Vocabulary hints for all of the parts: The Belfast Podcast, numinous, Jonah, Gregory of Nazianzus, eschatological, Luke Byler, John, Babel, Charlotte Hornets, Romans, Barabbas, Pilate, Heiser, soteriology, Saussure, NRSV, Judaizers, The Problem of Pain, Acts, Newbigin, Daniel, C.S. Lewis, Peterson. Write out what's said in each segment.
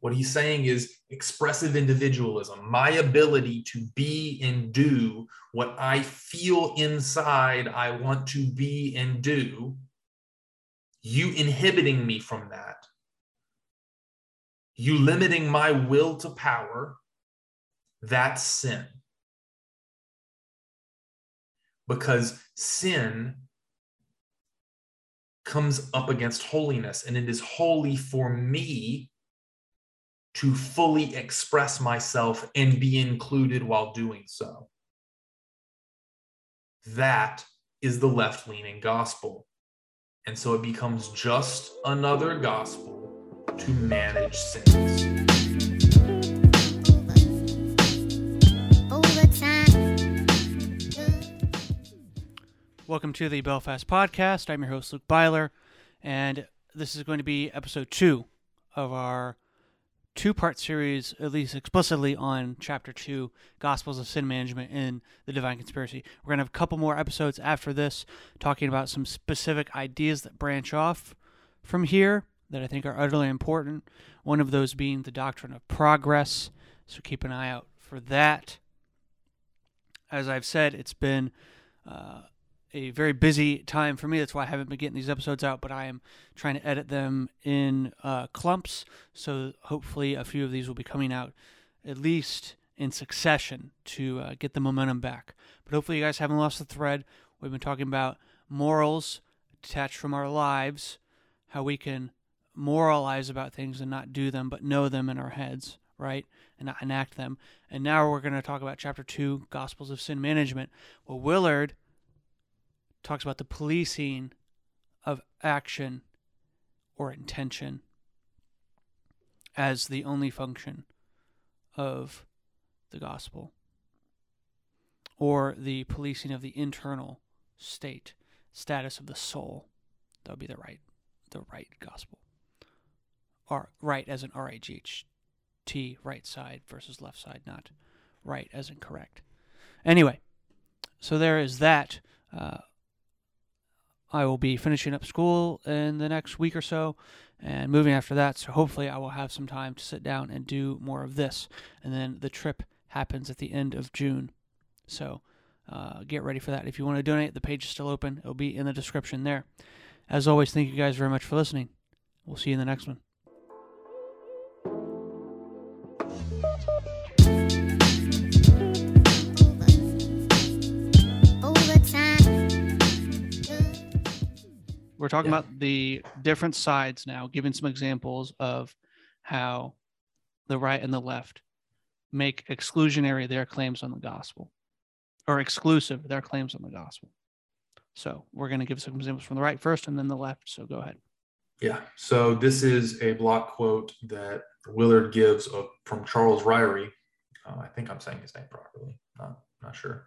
What he's saying is expressive individualism, my ability to be and do what I feel inside I want to be and do, you inhibiting me from that, you limiting my will to power, that's sin. Because sin comes up against holiness, and it is holy for me to fully express myself and be included while doing so. That is the left-leaning gospel. And so it becomes just another gospel to manage sins. Welcome to the Belfast Podcast. I'm your host, Luke Byler, and this is going to be episode 2 of our two-part series, at least explicitly on Chapter 2, Gospels of Sin Management in The Divine Conspiracy. We're going to have a couple more episodes after this, talking about some specific ideas that branch off from here that I think are utterly important, one of those being the doctrine of progress, so keep an eye out for that. As I've said, it's been a very busy time for me. That's why I haven't been getting these episodes out, but I am trying to edit them in clumps, so hopefully a few of these will be coming out at least in succession to get the momentum back. But hopefully you guys haven't lost the thread. We've been talking about morals detached from our lives, how we can moralize about things and not do them, but know them in our heads, right, and not enact them. And now we're going to talk about Chapter 2, Gospels of Sin Management, where Willard talks about the policing of action or intention as the only function of the gospel, or the policing of the internal state, status of the soul. That would be the right gospel. Right as in R-I-G-H-T, right side versus left side, not right as in correct. Anyway, so there is that. I will be finishing up school in the next week or so and moving after that, so hopefully I will have some time to sit down and do more of this. And then the trip happens at the end of June, so get ready for that. If you want to donate, the page is still open. It'll be in the description there. As always, thank you guys very much for listening. We'll see you in the next one. We're talking about the different sides now, giving some examples of how the right and the left make exclusionary their claims on the gospel, or exclusive their claims on the gospel. So we're going to give some examples from the right first and then the left. So go ahead. Yeah. So this is a block quote that Willard gives from Charles Ryrie. I think I'm saying his name properly. Not sure.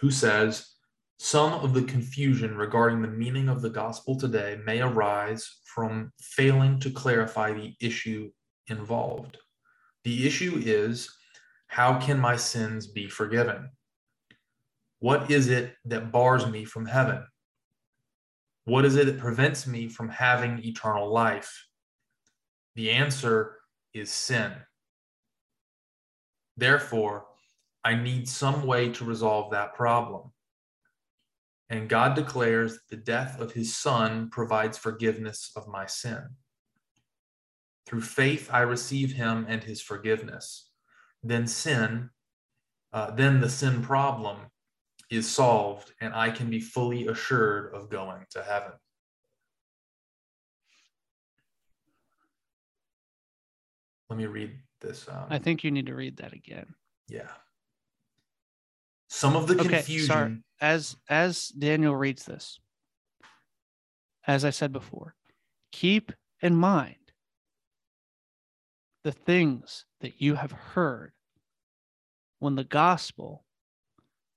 Who says, "Some of the confusion regarding the meaning of the gospel today may arise from failing to clarify the issue involved. The issue is, how can my sins be forgiven? What is it that bars me from heaven? What is it that prevents me from having eternal life? The answer is sin. Therefore, I need some way to resolve that problem. And God declares that the death of his son provides forgiveness of my sin. Through faith, I receive him and his forgiveness. Then the sin problem is solved, and I can be fully assured of going to heaven." Let me read this out. I think you need to read that again. Yeah. Some of the confusion. Okay, sorry. As Daniel reads this, as I said before, keep in mind the things that you have heard when the gospel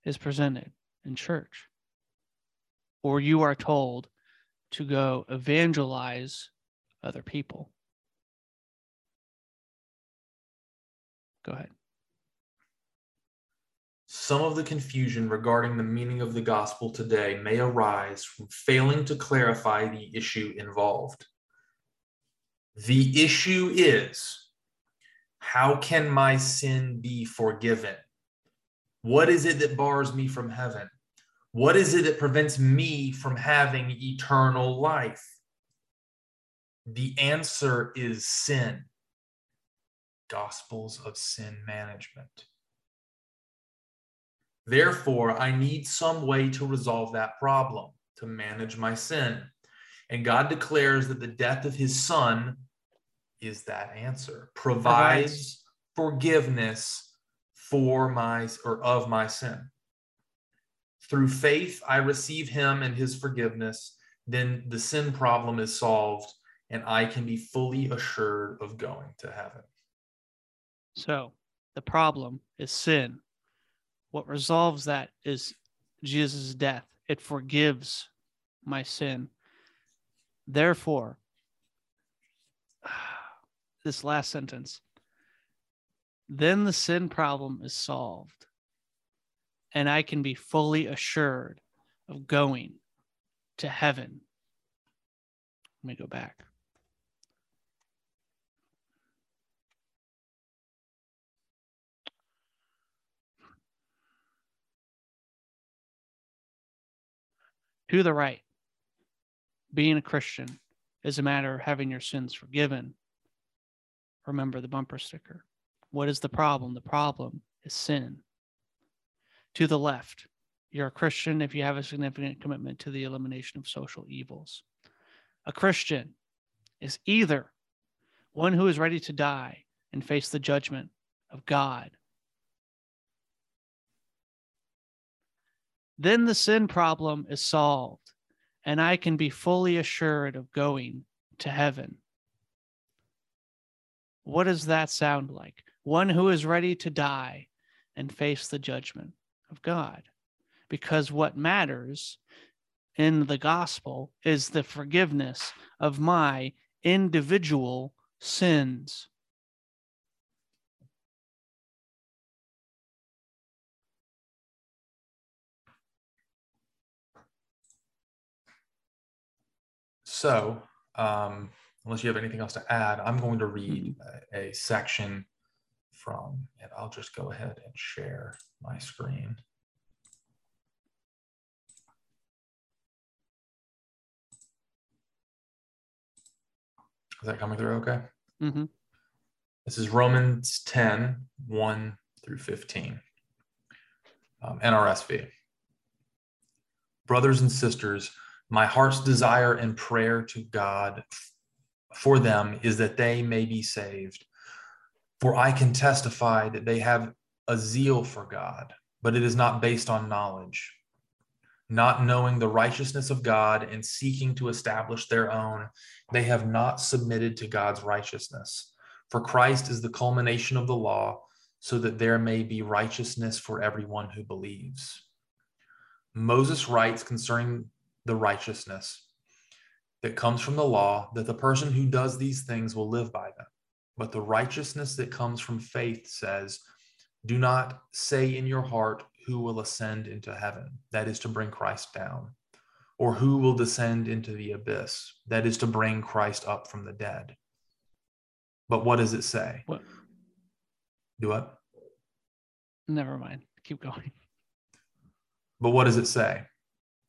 is presented in church, or you are told to go evangelize other people. Go ahead. Some of the confusion regarding the meaning of the gospel today may arise from failing to clarify the issue involved. The issue is, how can my sin be forgiven? What is it that bars me from heaven? What is it that prevents me from having eternal life? The answer is sin. Gospels of sin management. Therefore, I need some way to resolve that problem, to manage my sin. And God declares that the death of his son is that answer. Provides forgiveness for of my sin. Through faith, I receive him and his forgiveness. Then the sin problem is solved, and I can be fully assured of going to heaven. So the problem is sin. What resolves that is Jesus' death. It forgives my sin. Therefore, this last sentence, then the sin problem is solved, and I can be fully assured of going to heaven. Let me go back. To the right, being a Christian is a matter of having your sins forgiven. Remember the bumper sticker. What is the problem? The problem is sin. To the left, you're a Christian if you have a significant commitment to the elimination of social evils. A Christian is either one who is ready to die and face the judgment of God. Then the sin problem is solved, and I can be fully assured of going to heaven. What does that sound like? One who is ready to die and face the judgment of God. Because what matters in the gospel is the forgiveness of my individual sins. So, unless you have anything else to add, I'm going to read a section from, and I'll just go ahead and share my screen. Is that coming through okay? Mm-hmm. This is Romans 10, 1 through 15, NRSV. Brothers and sisters, my heart's desire and prayer to God for them is that they may be saved. For I can testify that they have a zeal for God, but it is not based on knowledge. Not knowing the righteousness of God and seeking to establish their own, they have not submitted to God's righteousness. For Christ is the culmination of the law, so that there may be righteousness for everyone who believes. Moses writes concerning the righteousness that comes from the law, that the person who does these things will live by them. But the righteousness that comes from faith says, do not say in your heart, who will ascend into heaven, that is to bring Christ down, or who will descend into the abyss, that is to bring Christ up from the dead. But what does it say? What? Do what? Never mind. Keep going. But what does it say?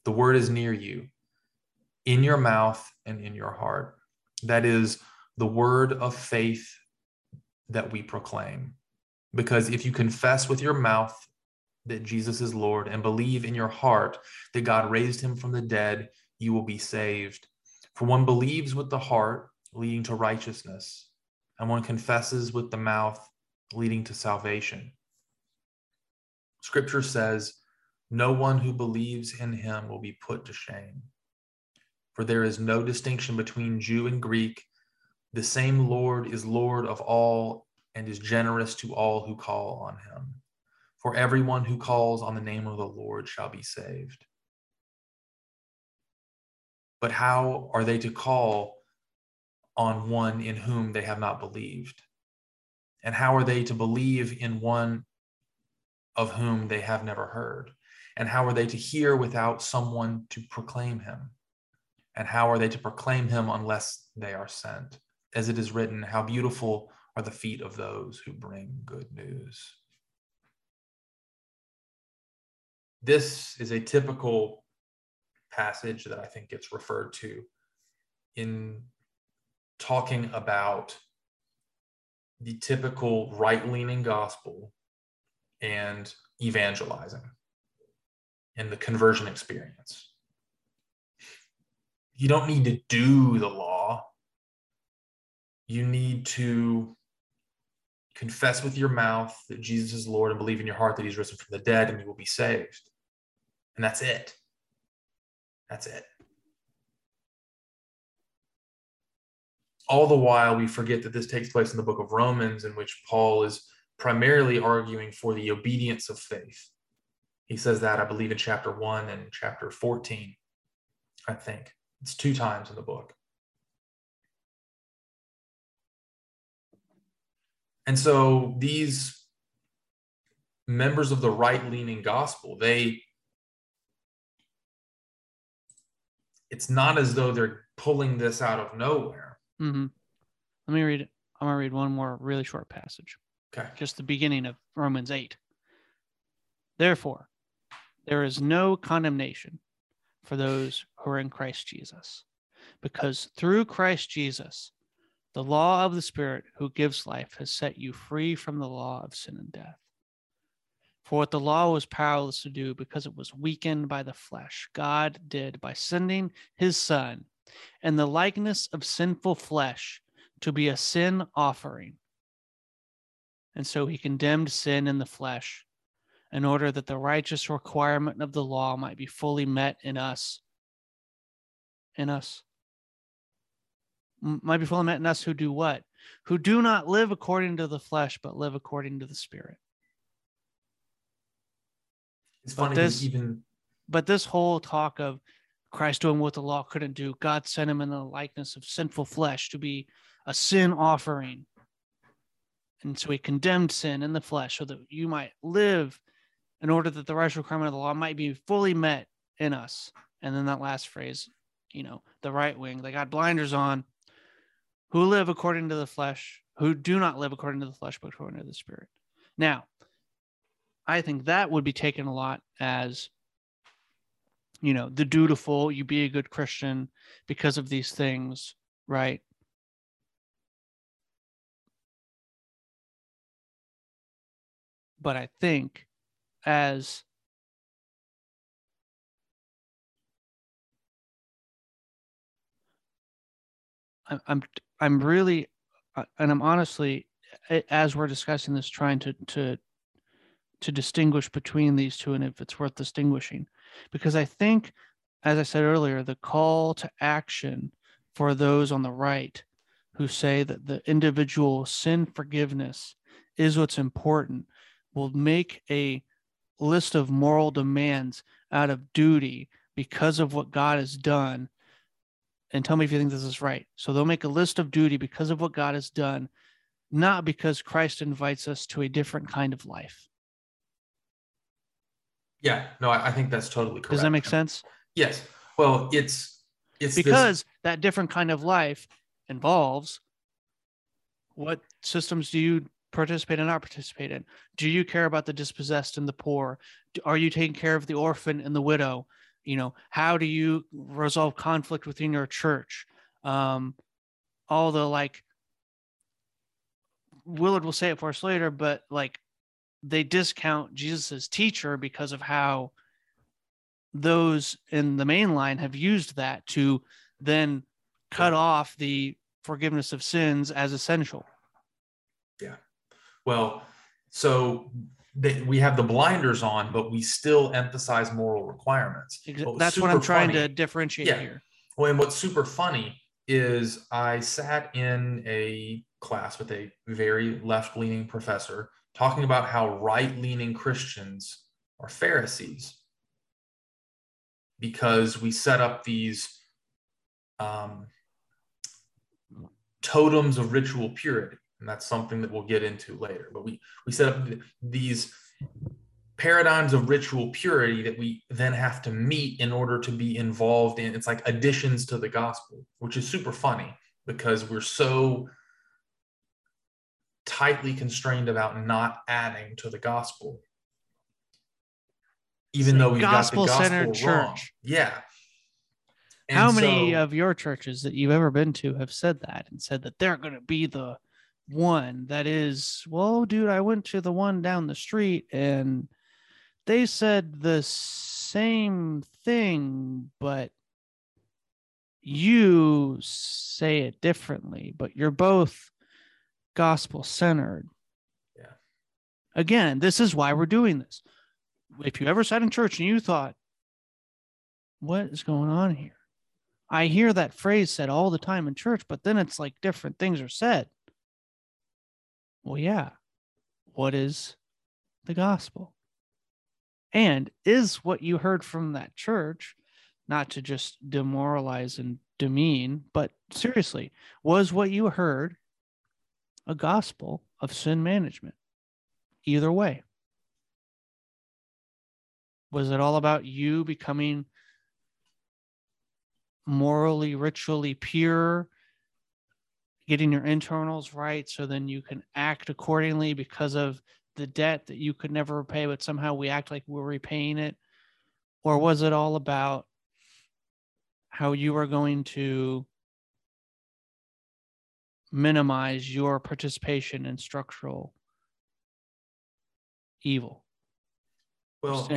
The word is near you, in your mouth and in your heart. That is the word of faith that we proclaim. Because if you confess with your mouth that Jesus is Lord and believe in your heart that God raised him from the dead, you will be saved. For one believes with the heart, leading to righteousness, and one confesses with the mouth, leading to salvation. Scripture says, no one who believes in him will be put to shame. For there is no distinction between Jew and Greek. The same Lord is Lord of all and is generous to all who call on him. For everyone who calls on the name of the Lord shall be saved. But how are they to call on one in whom they have not believed? And how are they to believe in one of whom they have never heard? And how are they to hear without someone to proclaim him? And how are they to proclaim him unless they are sent? as it is written, how beautiful are the feet of those who bring good news. This is a typical passage that I think gets referred to in talking about the typical right-leaning gospel and evangelizing and the conversion experience. You don't need to do the law. You need to confess with your mouth that Jesus is Lord and believe in your heart that he's risen from the dead and you will be saved. And that's it. That's it. All the while, we forget that this takes place in the book of Romans, in which Paul is primarily arguing for the obedience of faith. He says that, I believe, in chapter 1 and chapter 14, I think. It's two times in the book. And so these members of the right-leaning gospel, it's not as though they're pulling this out of nowhere. Mm-hmm. Let me read. I'm going to read one more really short passage. Okay. Just the beginning of Romans 8. Therefore, there is no condemnation for those who are in Christ Jesus, because through Christ Jesus, the law of the Spirit who gives life has set you free from the law of sin and death. For what the law was powerless to do because it was weakened by the flesh, God did by sending his Son in the likeness of sinful flesh to be a sin offering. And so he condemned sin in the flesh in order that the righteous requirement of the law might be fully met in us. Might be fully met in us who do what? Who do not live according to the flesh, but live according to the Spirit. It's funny, but this whole talk of Christ doing what the law couldn't do, God sent him in the likeness of sinful flesh to be a sin offering. And so he condemned sin in the flesh so that you might live in order that the righteous requirement of the law might be fully met in us. And then that last phrase, the right wing, they got blinders on, who live according to the flesh, who do not live according to the flesh, but according to the Spirit. Now, I think that would be taken a lot as, the dutiful, you be a good Christian because of these things, right? But I think as I'm really, and I'm honestly, as we're discussing this, trying to distinguish between these two, and if it's worth distinguishing, because I think, as I said earlier, the call to action for those on the right who say that the individual sin forgiveness is what's important will make a list of moral demands out of duty because of what God has done. And tell me if you think this is right. So they'll make a list of duty because of what God has done, not because Christ invites us to a different kind of life. Yeah, no, I think that's totally correct. Does that make sense? Yes. Well, it's because that different kind of life involves what systems do you participate in, not participate in? Do you care about the dispossessed and the poor? Are you taking care of the orphan and the widow? How do you resolve conflict within your church? All the Willard will say it for us later, but they discount Jesus's teacher because of how those in the main line have used that to then cut off the forgiveness of sins as essential. Yeah. Well, so we have the blinders on, but we still emphasize moral requirements. That's what I'm trying to differentiate here. Well, and what's super funny is I sat in a class with a very left-leaning professor talking about how right-leaning Christians are Pharisees because we set up these totems of ritual purity. And that's something that we'll get into later. But we set up these paradigms of ritual purity that we then have to meet in order to be involved in. It's like additions to the gospel, which is super funny because we're so tightly constrained about not adding to the gospel, even though we've got the gospel wrong. Yeah. And how many of your churches that you've ever been to have said that and said that they're going to be the one that is, well, dude, I went to the one down the street and they said the same thing, but you say it differently, but you're both gospel-centered. Yeah. Again, this is why we're doing this. If you ever sat in church and you thought, what is going on here? I hear that phrase said all the time in church, but then it's like different things are said. Well, yeah. What is the gospel? And is what you heard from that church, not to just demoralize and demean, but seriously, was what you heard a gospel of sin management? Either way. Was it all about you becoming morally, ritually pure, getting your internals right so then you can act accordingly because of the debt that you could never repay, but somehow we act like we're repaying it? Or was it all about how you are going to minimize your participation in structural evil? Well,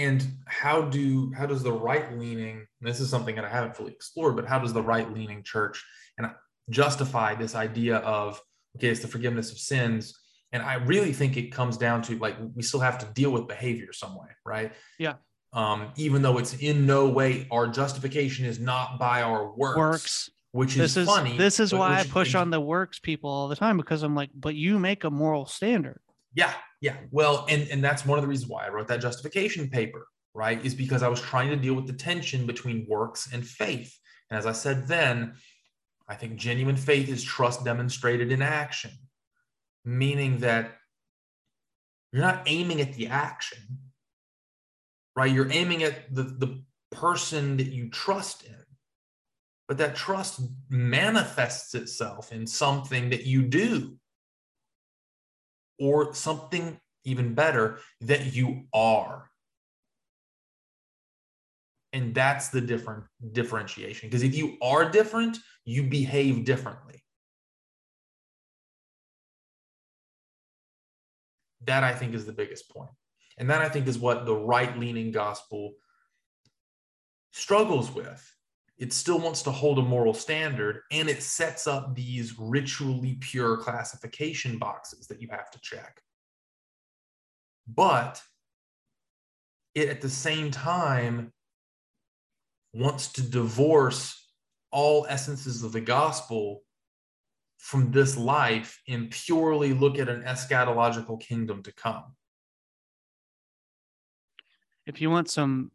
and how does the right-leaning, this is something that I haven't fully explored, but how does the right-leaning church and justify this idea of, okay, it's the forgiveness of sins? And I really think it comes down to, like, we still have to deal with behavior some way, right? Yeah. Even though it's in no way, our justification is not by our works, which is funny. This is why I push on the works people all the time, because I'm like, but you make a moral standard. Yeah. Yeah. Well, and that's one of the reasons why I wrote that justification paper, right? Is because I was trying to deal with the tension between works and faith. And as I said then, I think genuine faith is trust demonstrated in action, meaning that you're not aiming at the action, right? You're aiming at the person that you trust in, but that trust manifests itself in something that you do, or something even better, that you are. And that's the differentiation. Because if you are different, you behave differently. That, I think, is the biggest point. And that, I think, is what the right-leaning gospel struggles with. It still wants to hold a moral standard, and it sets up these ritually pure classification boxes that you have to check. But it, at the same time, wants to divorce all essences of the gospel from this life and purely look at an eschatological kingdom to come. If you want some,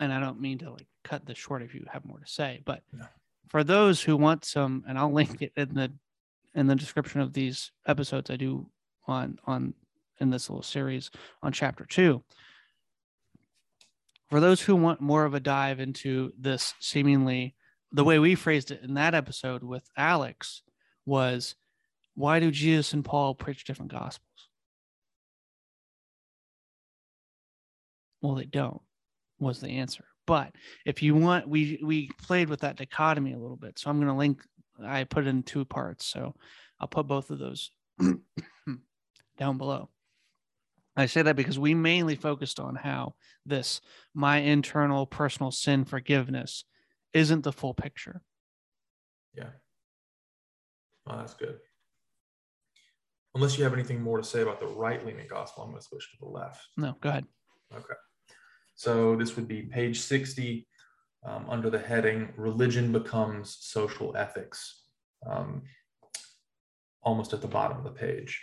and I don't mean to cut this short if you have more to say, but no. For those who want some, and I'll link it in the description of these episodes I do on in this little series on chapter 2. For those who want more of a dive into this, seemingly the way we phrased it in that episode with Alex was, why do Jesus and Paul preach different gospels? Well, they don't, was the answer. But if you want, we played with that dichotomy a little bit. So I'm going to link, I put it in 2 parts. So I'll put both of those down below. I say that because we mainly focused on how this, my internal personal sin forgiveness, isn't the full picture. Yeah. Oh, that's good. Unless you have anything more to say about the right-leaning gospel, I'm going to switch to the left. No, go ahead. Okay. So this would be page 60 under the heading, Religion Becomes Social Ethics, almost at the bottom of the page.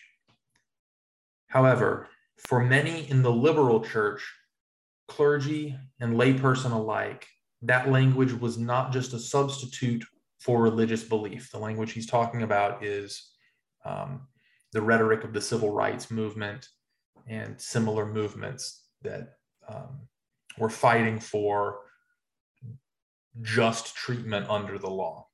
However, for many in the liberal church, clergy and layperson alike, that language was not just a substitute for religious belief. The language he's talking about is the rhetoric of the civil rights movement and similar movements that were fighting for just treatment under the law.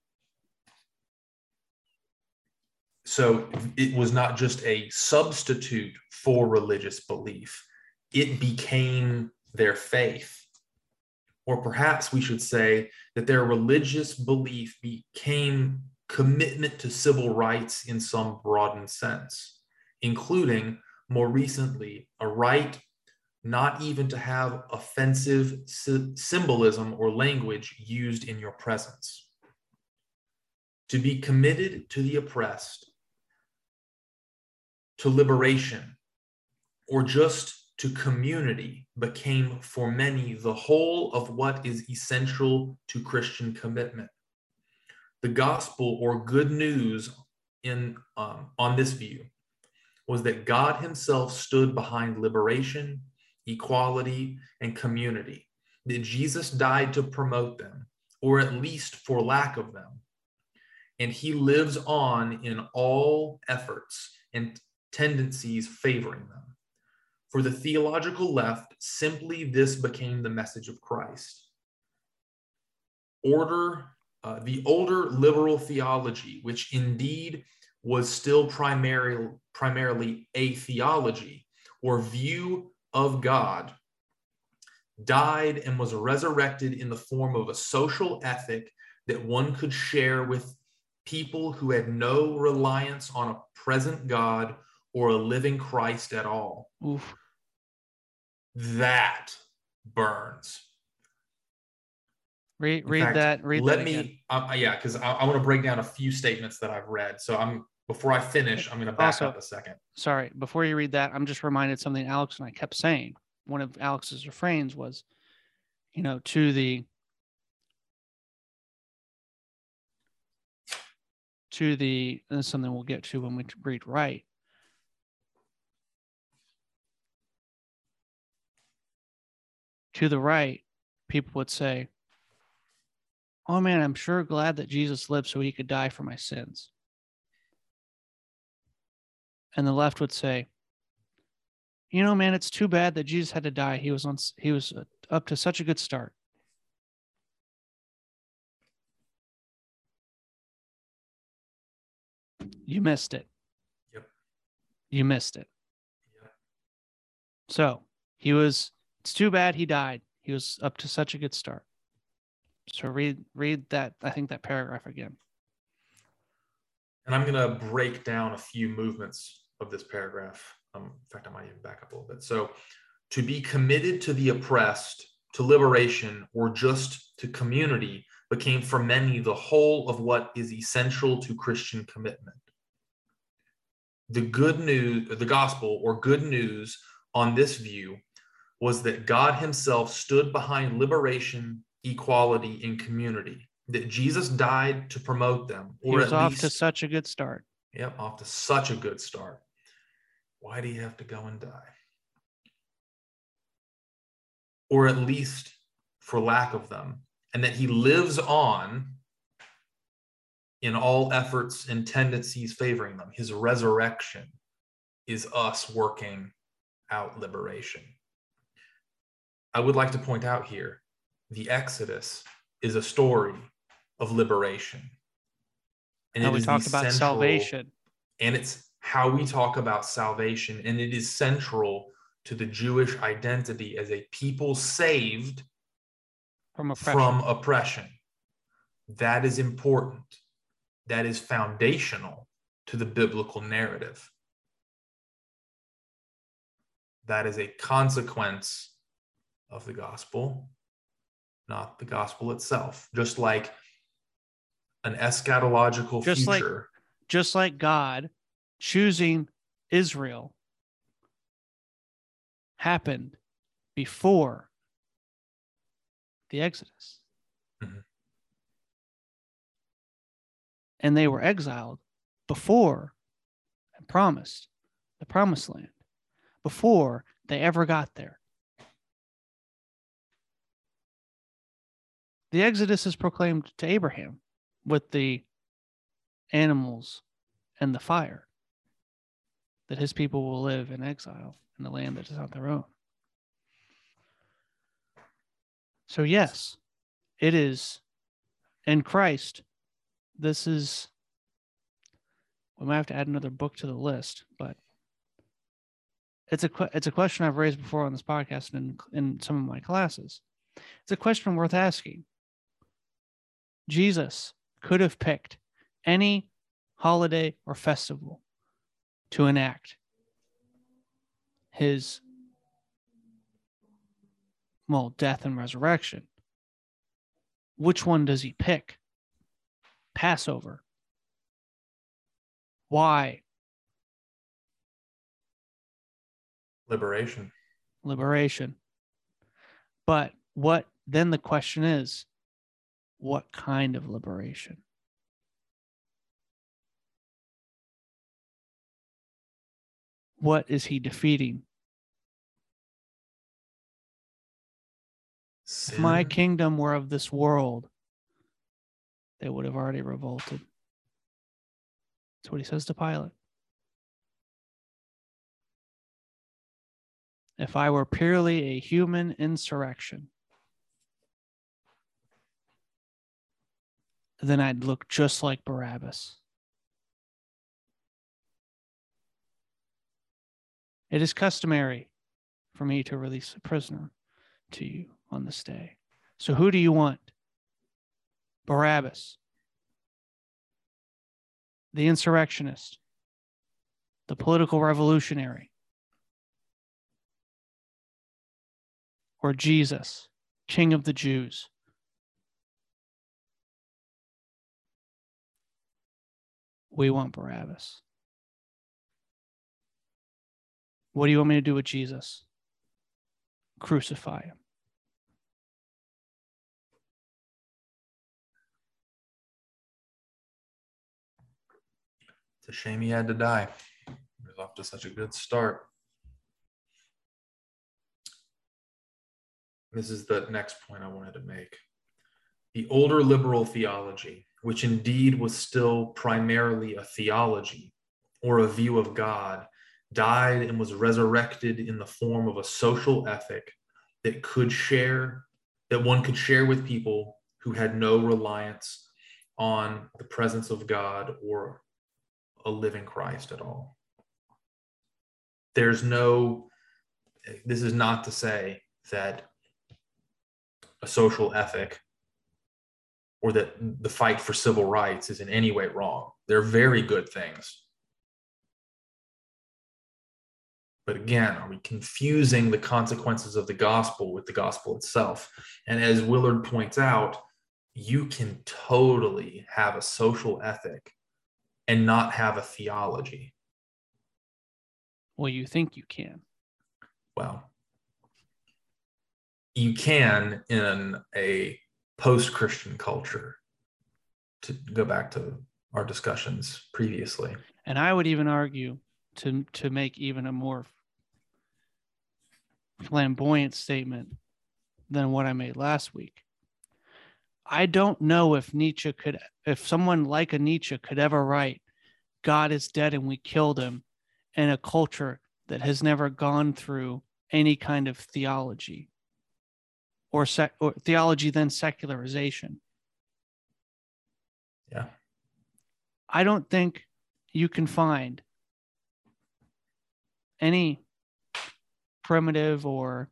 So it was not just a substitute for religious belief. It became their faith. Or perhaps we should say that their religious belief became commitment to civil rights in some broadened sense, including, more recently, a right not even to have offensive symbolism or language used in your presence. To be committed to the oppressed, to liberation, or just to community became for many the whole of what is essential to Christian commitment. The gospel or good news on this view was that God himself stood behind liberation, equality, and community, that Jesus died to promote them, or at least for lack of them. And he lives on in all efforts and tendencies favoring them. For the theological left, simply this became the message of Christ. The older liberal theology, which indeed was still primarily a theology or view of God, died and was resurrected in the form of a social ethic that one could share with people who had no reliance on a present God or a living Christ at all. Oof. That burns. Because I want to break down a few statements that I've read. So before I finish, I'm going to back up a second. Sorry, before you read that, I'm just reminded something Alex and I kept saying. One of Alex's refrains was, and that's something we'll get to when we read right. To the right, people would say, oh man, I'm sure glad that Jesus lived so he could die for my sins. And the left would say, man, it's too bad that Jesus had to die. He was up to such a good start. You missed it. Yep. You missed it. Yep. So it's too bad he died. He was up to such a good start. So read that, I think, that paragraph again. And I'm going to break down a few movements of this paragraph. In fact, I might even back up a little bit. So, to be committed to the oppressed, to liberation, or just to community became for many the whole of what is essential to Christian commitment. The gospel or good news on this view was that God himself stood behind liberation, equality, and community, that Jesus died to promote them. Or he was off to such a good start. Yep, off to such a good start. Why do you have to go and die? Or at least for lack of them, and that he lives on in all efforts and tendencies favoring them. His resurrection is us working out liberation. I would like to point out here, the Exodus is a story of liberation. And how we talk about salvation. And it's how we talk about salvation. And it is central to the Jewish identity as a people saved from oppression. That is important. That is foundational to the biblical narrative. That is a consequence of the gospel, not the gospel itself. Just like an eschatological future. Just like God choosing Israel happened before the Exodus. Mm-hmm. And they were exiled before and promised the promised land, before they ever got there. The Exodus is proclaimed to Abraham with the animals and the fire, that his people will live in exile in the land that is not their own. So yes, it is in Christ. This is we might have to add another book to the list, but it's a question I've raised before on this podcast and in some of my classes. It's a question worth asking. Jesus could have picked any holiday or festival to enact his, well, death and resurrection. Which one does he pick? Passover. Why? Liberation. But what then the question is, what kind of liberation? What is he defeating? Sin. If my kingdom were of this world, they would have already revolted. That's what he says to Pilate. If I were purely a human insurrection, then I'd look just like Barabbas. It is customary for me to release a prisoner to you on this day. So who do you want? Barabbas, the insurrectionist, the political revolutionary, or Jesus, King of the Jews? We want Barabbas. What do you want me to do with Jesus? Crucify him. It's a shame he had to die. He was off to such a good start. This is the next point I wanted to make. The older liberal theology, which indeed was still primarily a theology or a view of God, died and was resurrected in the form of a social ethic that one could share with people who had no reliance on the presence of God or a living Christ at all. This is not to say that a social ethic or that the fight for civil rights is in any way wrong. They're very good things. But again, are we confusing the consequences of the gospel with the gospel itself? And as Willard points out, you can totally have a social ethic and not have a theology. Well, you think you can. Well, you can in a post-Christian culture, to go back to our discussions previously. And I would even argue, to make even a more flamboyant statement than what I made last week, I don't know if Nietzsche could, if someone like a Nietzsche could ever write, God is dead and we killed him, in a culture that has never gone through any kind of theology. Or theology, then secularization. Yeah. I don't think you can find any primitive or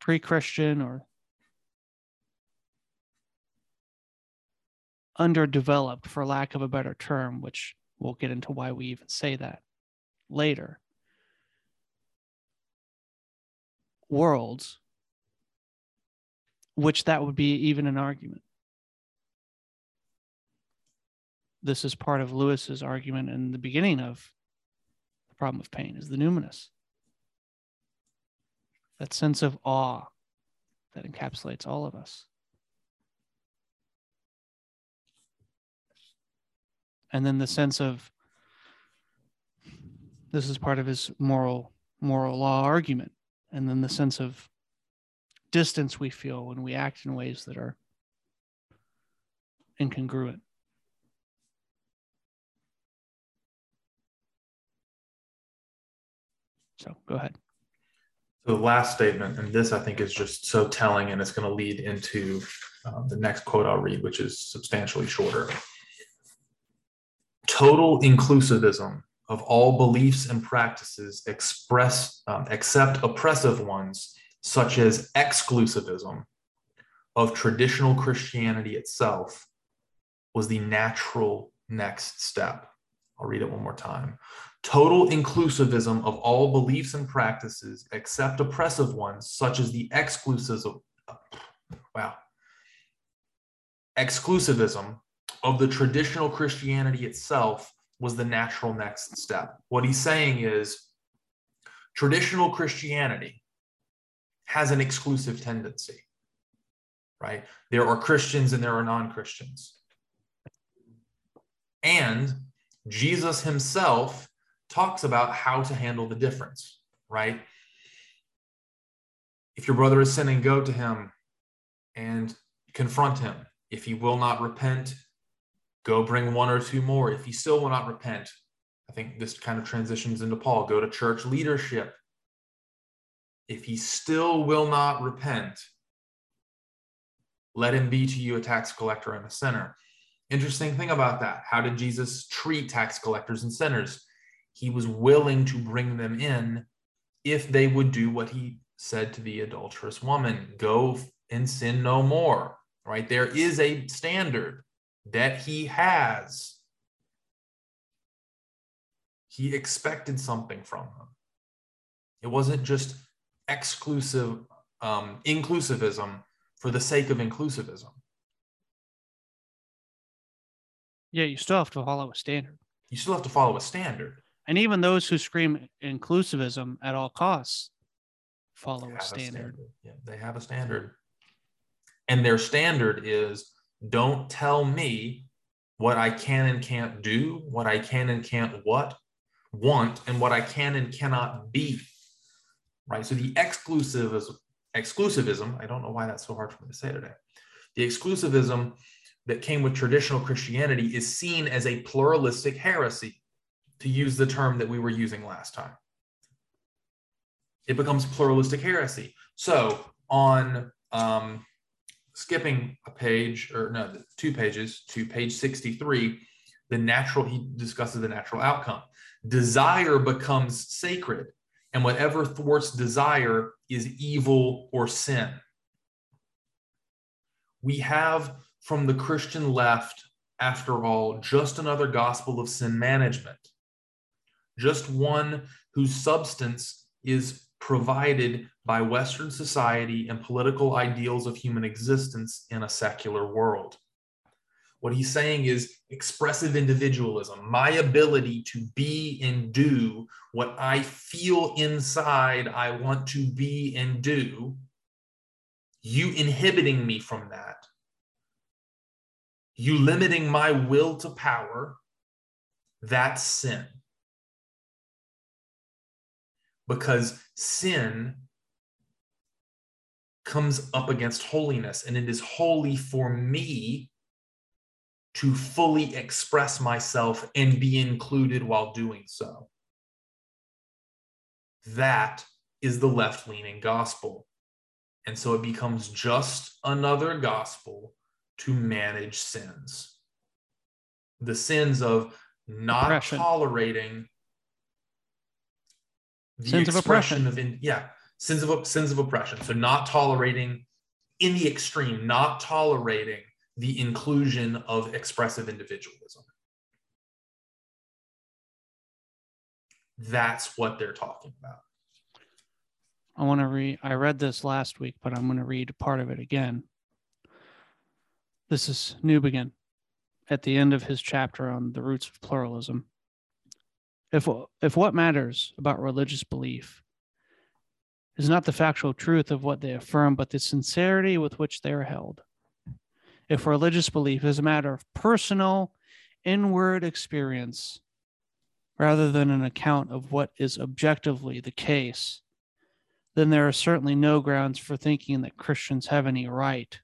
pre-Christian or underdeveloped, for lack of a better term, which we'll get into why we even say that later, worlds which that would be even an argument. This is part of Lewis's argument in the beginning of The Problem of Pain, is the numinous. That sense of awe that encapsulates all of us. And then the sense of, this is part of his moral law argument, and then the sense of distance we feel when we act in ways that are incongruent. So go ahead. So the last statement, and this I think is just so telling, and it's going to lead into the next quote I'll read, which is substantially shorter. total inclusivism of all beliefs and practices except oppressive ones, such as exclusivism of traditional Christianity itself, was the natural next step. I'll read it one more time. Total inclusivism of all beliefs and practices except oppressive ones, such as the exclusivism of the traditional Christianity itself was the natural next step. What he's saying is traditional Christianity has an exclusive tendency, right? There are Christians and there are non-Christians. And Jesus himself talks about how to handle the difference, right? If your brother is sinning, go to him and confront him. If he will not repent, go bring one or two more. If he still will not repent, I think this kind of transitions into Paul, go to church leadership. If he still will not repent, let him be to you a tax collector and a sinner. Interesting thing about that. How did Jesus treat tax collectors and sinners? He was willing to bring them in if they would do what he said to the adulterous woman, go and sin no more, right? There is a standard that he has. He expected something from them. It wasn't just exclusive inclusivism for the sake of inclusivism. Yeah, you still have to follow a standard. You still have to follow a standard. And even those who scream inclusivism at all costs follow a standard. Yeah, they have a standard. And their standard is, don't tell me what I can and can't do, what I can and can't want, and what I can and cannot be. Right? So the exclusivism, I don't know why that's so hard for me to say today. The exclusivism that came with traditional Christianity is seen as a pluralistic heresy, to use the term that we were using last time. It becomes pluralistic heresy. So on skipping a page, or no, 2 pages, to page 63, he discusses the natural outcome. Desire becomes sacred, and whatever thwarts desire is evil or sin. We have from the Christian left, after all, just another gospel of sin management, just one whose substance is provided by Western society and political ideals of human existence in a secular world. What he's saying is expressive individualism, my ability to be and do what I feel inside I want to be and do, you inhibiting me from that, you limiting my will to power, that's sin. Because sin comes up against holiness, and it is holy for me to fully express myself and be included while doing so. That is the left-leaning gospel. And so it becomes just another gospel to manage sins. The sins of not tolerating the sins of oppression sins of oppression. So not tolerating in the extreme, not tolerating the inclusion of expressive individualism. That's what they're talking about. I read this last week, but I'm going to read part of it again. This is Newbigin at the end of his chapter on the roots of pluralism. If what matters about religious belief is not the factual truth of what they affirm, but the sincerity with which they are held. If religious belief is a matter of personal, inward experience, rather than an account of what is objectively the case, then there are certainly no grounds for thinking that Christians have any right,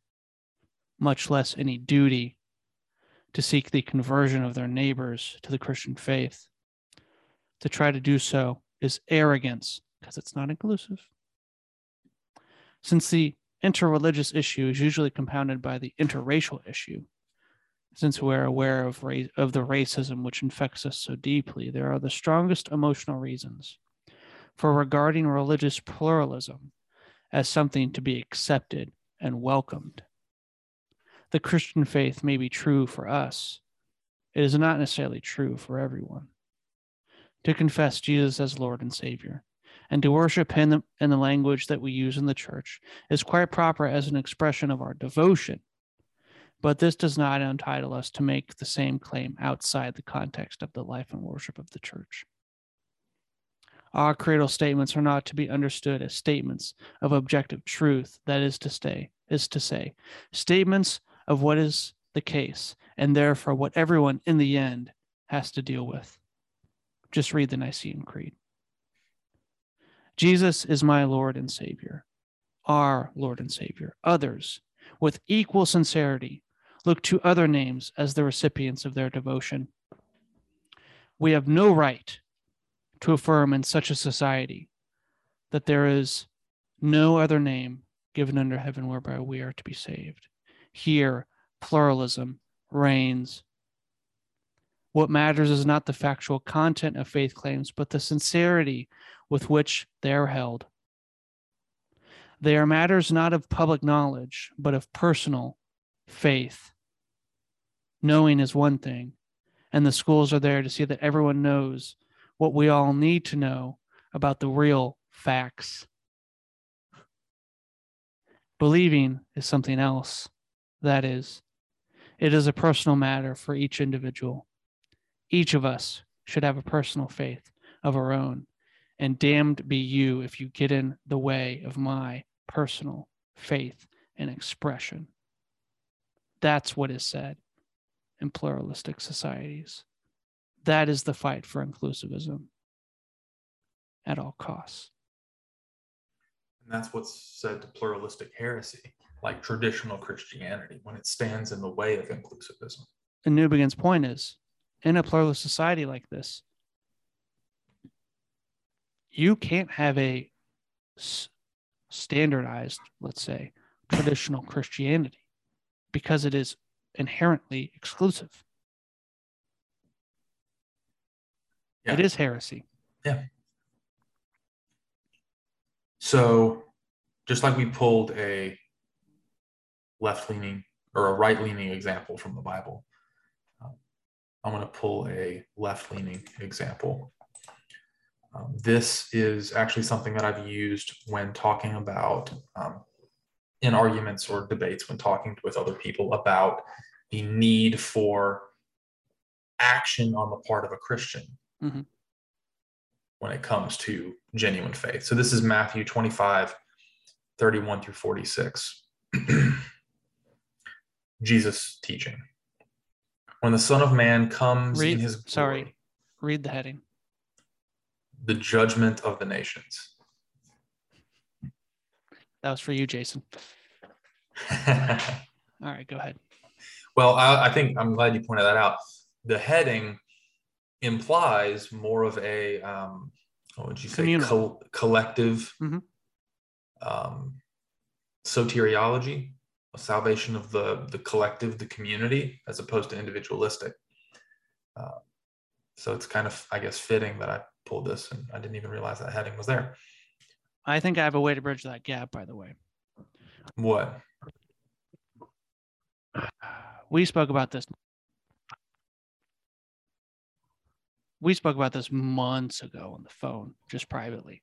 much less any duty, to seek the conversion of their neighbors to the Christian faith. To try to do so is arrogance, because it's not inclusive. Since the interreligious issue is usually compounded by the interracial issue, Since we're aware of the racism which infects us so deeply, there are the strongest emotional reasons for regarding religious pluralism as something to be accepted and welcomed. The Christian faith may be true for us. It is not necessarily true for everyone. To confess Jesus as Lord and Savior and to worship him in the language that we use in the church is quite proper as an expression of our devotion. But this does not entitle us to make the same claim outside the context of the life and worship of the church. Our creedal statements are not to be understood as statements of objective truth, that is to say, statements of what is the case, and therefore what everyone in the end has to deal with. Just read the Nicene Creed. Jesus is my Lord and Savior, our Lord and Savior. Others, with equal sincerity, look to other names as the recipients of their devotion. We have no right to affirm in such a society that there is no other name given under heaven whereby we are to be saved. Here, pluralism reigns. What matters is not the factual content of faith claims, but the sincerity with which they are held. They are matters not of public knowledge, but of personal faith. Knowing is one thing, and the schools are there to see that everyone knows what we all need to know about the real facts. Believing is something else. That is, it is a personal matter for each individual. Each of us should have a personal faith of our own, and damned be you if you get in the way of my personal faith and expression. That's what is said in pluralistic societies. That is the fight for inclusivism at all costs. And that's what's said to pluralistic heresy, like traditional Christianity, when it stands in the way of inclusivism. And Newbigin's point is, in a pluralist society like this, you can't have a standardized, let's say, traditional Christianity, because it is inherently exclusive. Yeah. It is heresy. Yeah. So just like we pulled a left-leaning or a right-leaning example from the Bible, I'm going to pull a left-leaning example. This is actually something that I've used when talking about, in arguments or debates, when talking with other people about the need for action on the part of a Christian mm-hmm. when it comes to genuine faith. So this is Matthew 25, 31 through 46. Jesus teaching. When the Son of Man comes in his glory. Sorry, read the heading. The judgment of the nations. That was for you, Jason. All right, go ahead. Well, I think I'm glad you pointed that out. The heading implies more of a, what would you say, collective mm-hmm. Soteriology. A salvation of the collective, the community, as opposed to individualistic. So it's kind of, I guess, fitting that I pulled this, and I didn't even realize that heading was there. I think I have a way to bridge that gap, by the way. What? We spoke about this. We spoke about this months ago on the phone, just privately.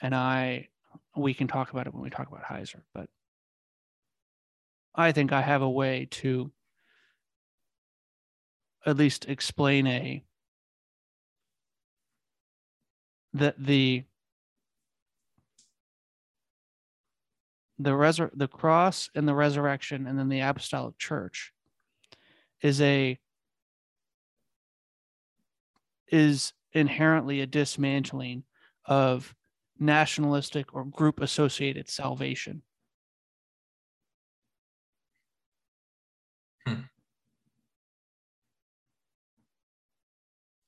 And we can talk about it when we talk about Heiser, but I think I have a way to at least explain that the cross and the resurrection and then the apostolic church is inherently a dismantling of nationalistic or group associated salvation.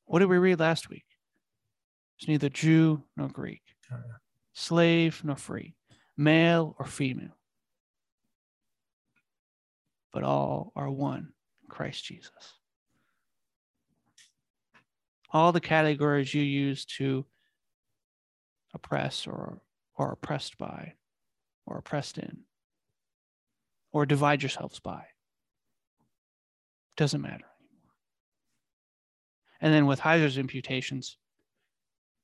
What did we read last week? It's neither Jew nor Greek, slave nor free, male or female. but all are one in Christ Jesus. All the categories you use to oppress or oppressed by or oppressed in or divide yourselves by, doesn't matter anymore. And then with Heiser's imputations,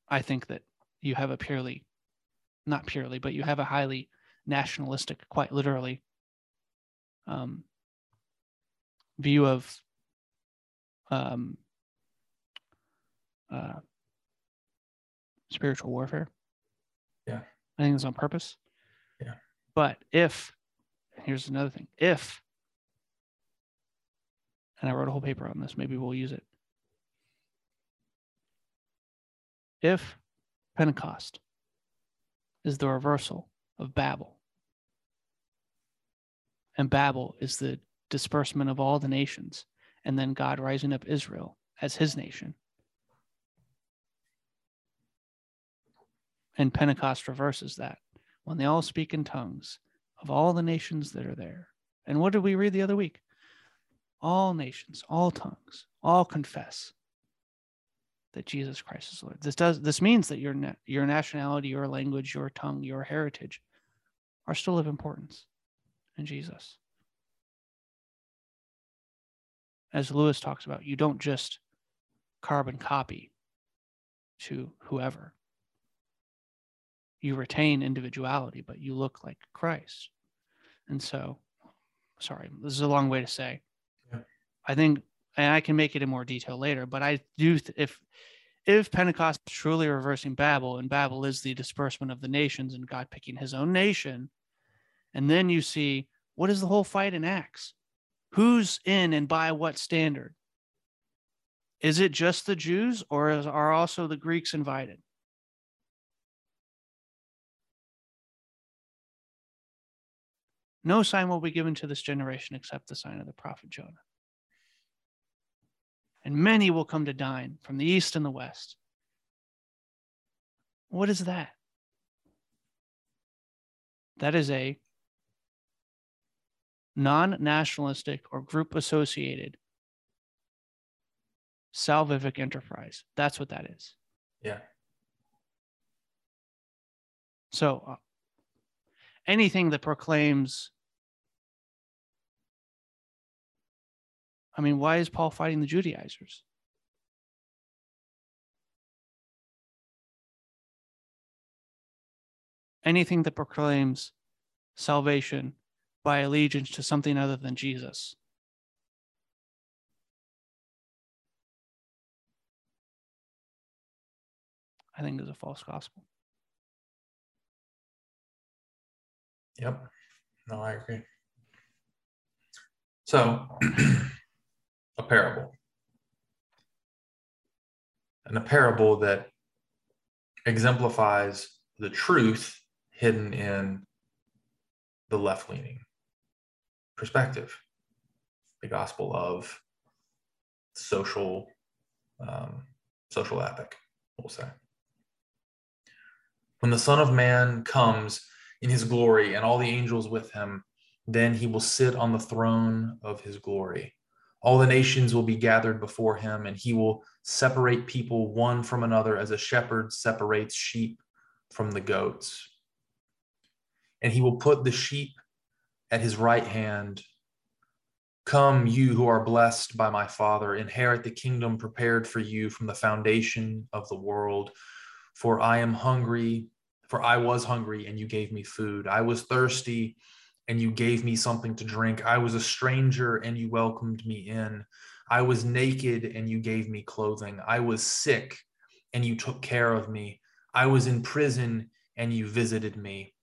I think that you have a purely, not purely, but you have a highly nationalistic, quite literally, view of spiritual warfare. Yeah, I think it's on purpose. Yeah, but if, and here's another thing, if, and I wrote a whole paper on this, maybe we'll use it. If Pentecost is the reversal of Babel, and Babel is the disbursement of all the nations, and then God rising up Israel as his nation, and Pentecost reverses that when they all speak in tongues of all the nations that are there. And what did we read the other week? All nations, all tongues, all confess that Jesus Christ is Lord. This means that your nationality, your language, your tongue, your heritage are still of importance in Jesus. As Lewis talks about, you don't just carbon copy to whoever. You retain individuality, but you look like Christ. And so, sorry, this is a long way to say. Yeah. I think, and I can make it in more detail later, but I do, if Pentecost is truly reversing Babel, and Babel is the disbursement of the nations and God picking his own nation, and then you see, what is the whole fight in Acts? Who's in and by what standard? Is it just the Jews, or are also the Greeks invited? No sign will be given to this generation except the sign of the prophet Jonah. And many will come to dine from the east and the west. What is that? That is a non-nationalistic or group-associated salvific enterprise. That's what that is. Yeah. So anything that proclaims, I mean, why is Paul fighting the Judaizers? Anything that proclaims salvation by allegiance to something other than Jesus. I think is a false gospel. Yep. No, I agree. So, a parable. And a parable that exemplifies the truth hidden in the left-leaning perspective, the gospel of social epic, we'll say. When the Son of Man comes in his glory and all the angels with him, then he will sit on the throne of his glory. All the nations will be gathered before him, and he will separate people one from another as a shepherd separates sheep from the goats. And he will put the sheep at his right hand. Come, you who are blessed by my Father, inherit the kingdom prepared for you from the foundation of the world. For I was hungry, and you gave me food. I was thirsty, and you gave me something to drink. I was a stranger, and you welcomed me in. I was naked, and you gave me clothing. I was sick, and you took care of me. I was in prison, and you visited me.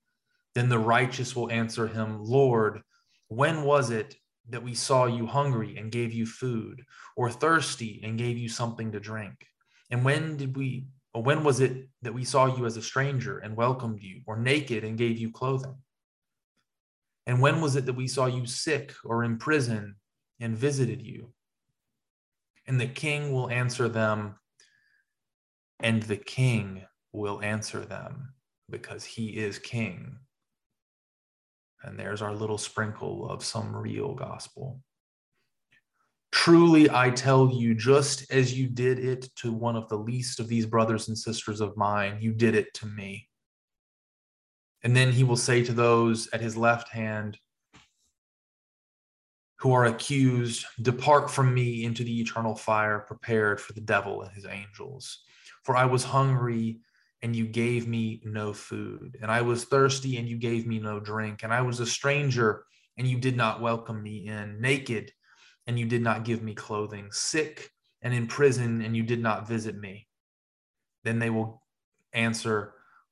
Then the righteous will answer him, Lord, when was it that we saw you hungry and gave you food, or thirsty and gave you something to drink? And when was it that we saw you as a stranger and welcomed you, or naked and gave you clothing? And when was it that we saw you sick or in prison and visited you? And the king will answer them, because he is king. And there's our little sprinkle of some real gospel. Truly, I tell you, just as you did it to one of the least of these brothers and sisters of mine, you did it to me. And then he will say to those at his left hand who are accused, depart from me into the eternal fire prepared for the devil and his angels. For I was hungry, and you gave me no food. And I was thirsty, and you gave me no drink. And I was a stranger, and you did not welcome me in. Naked, and you did not give me clothing. Sick and in prison, and you did not visit me. Then they will answer,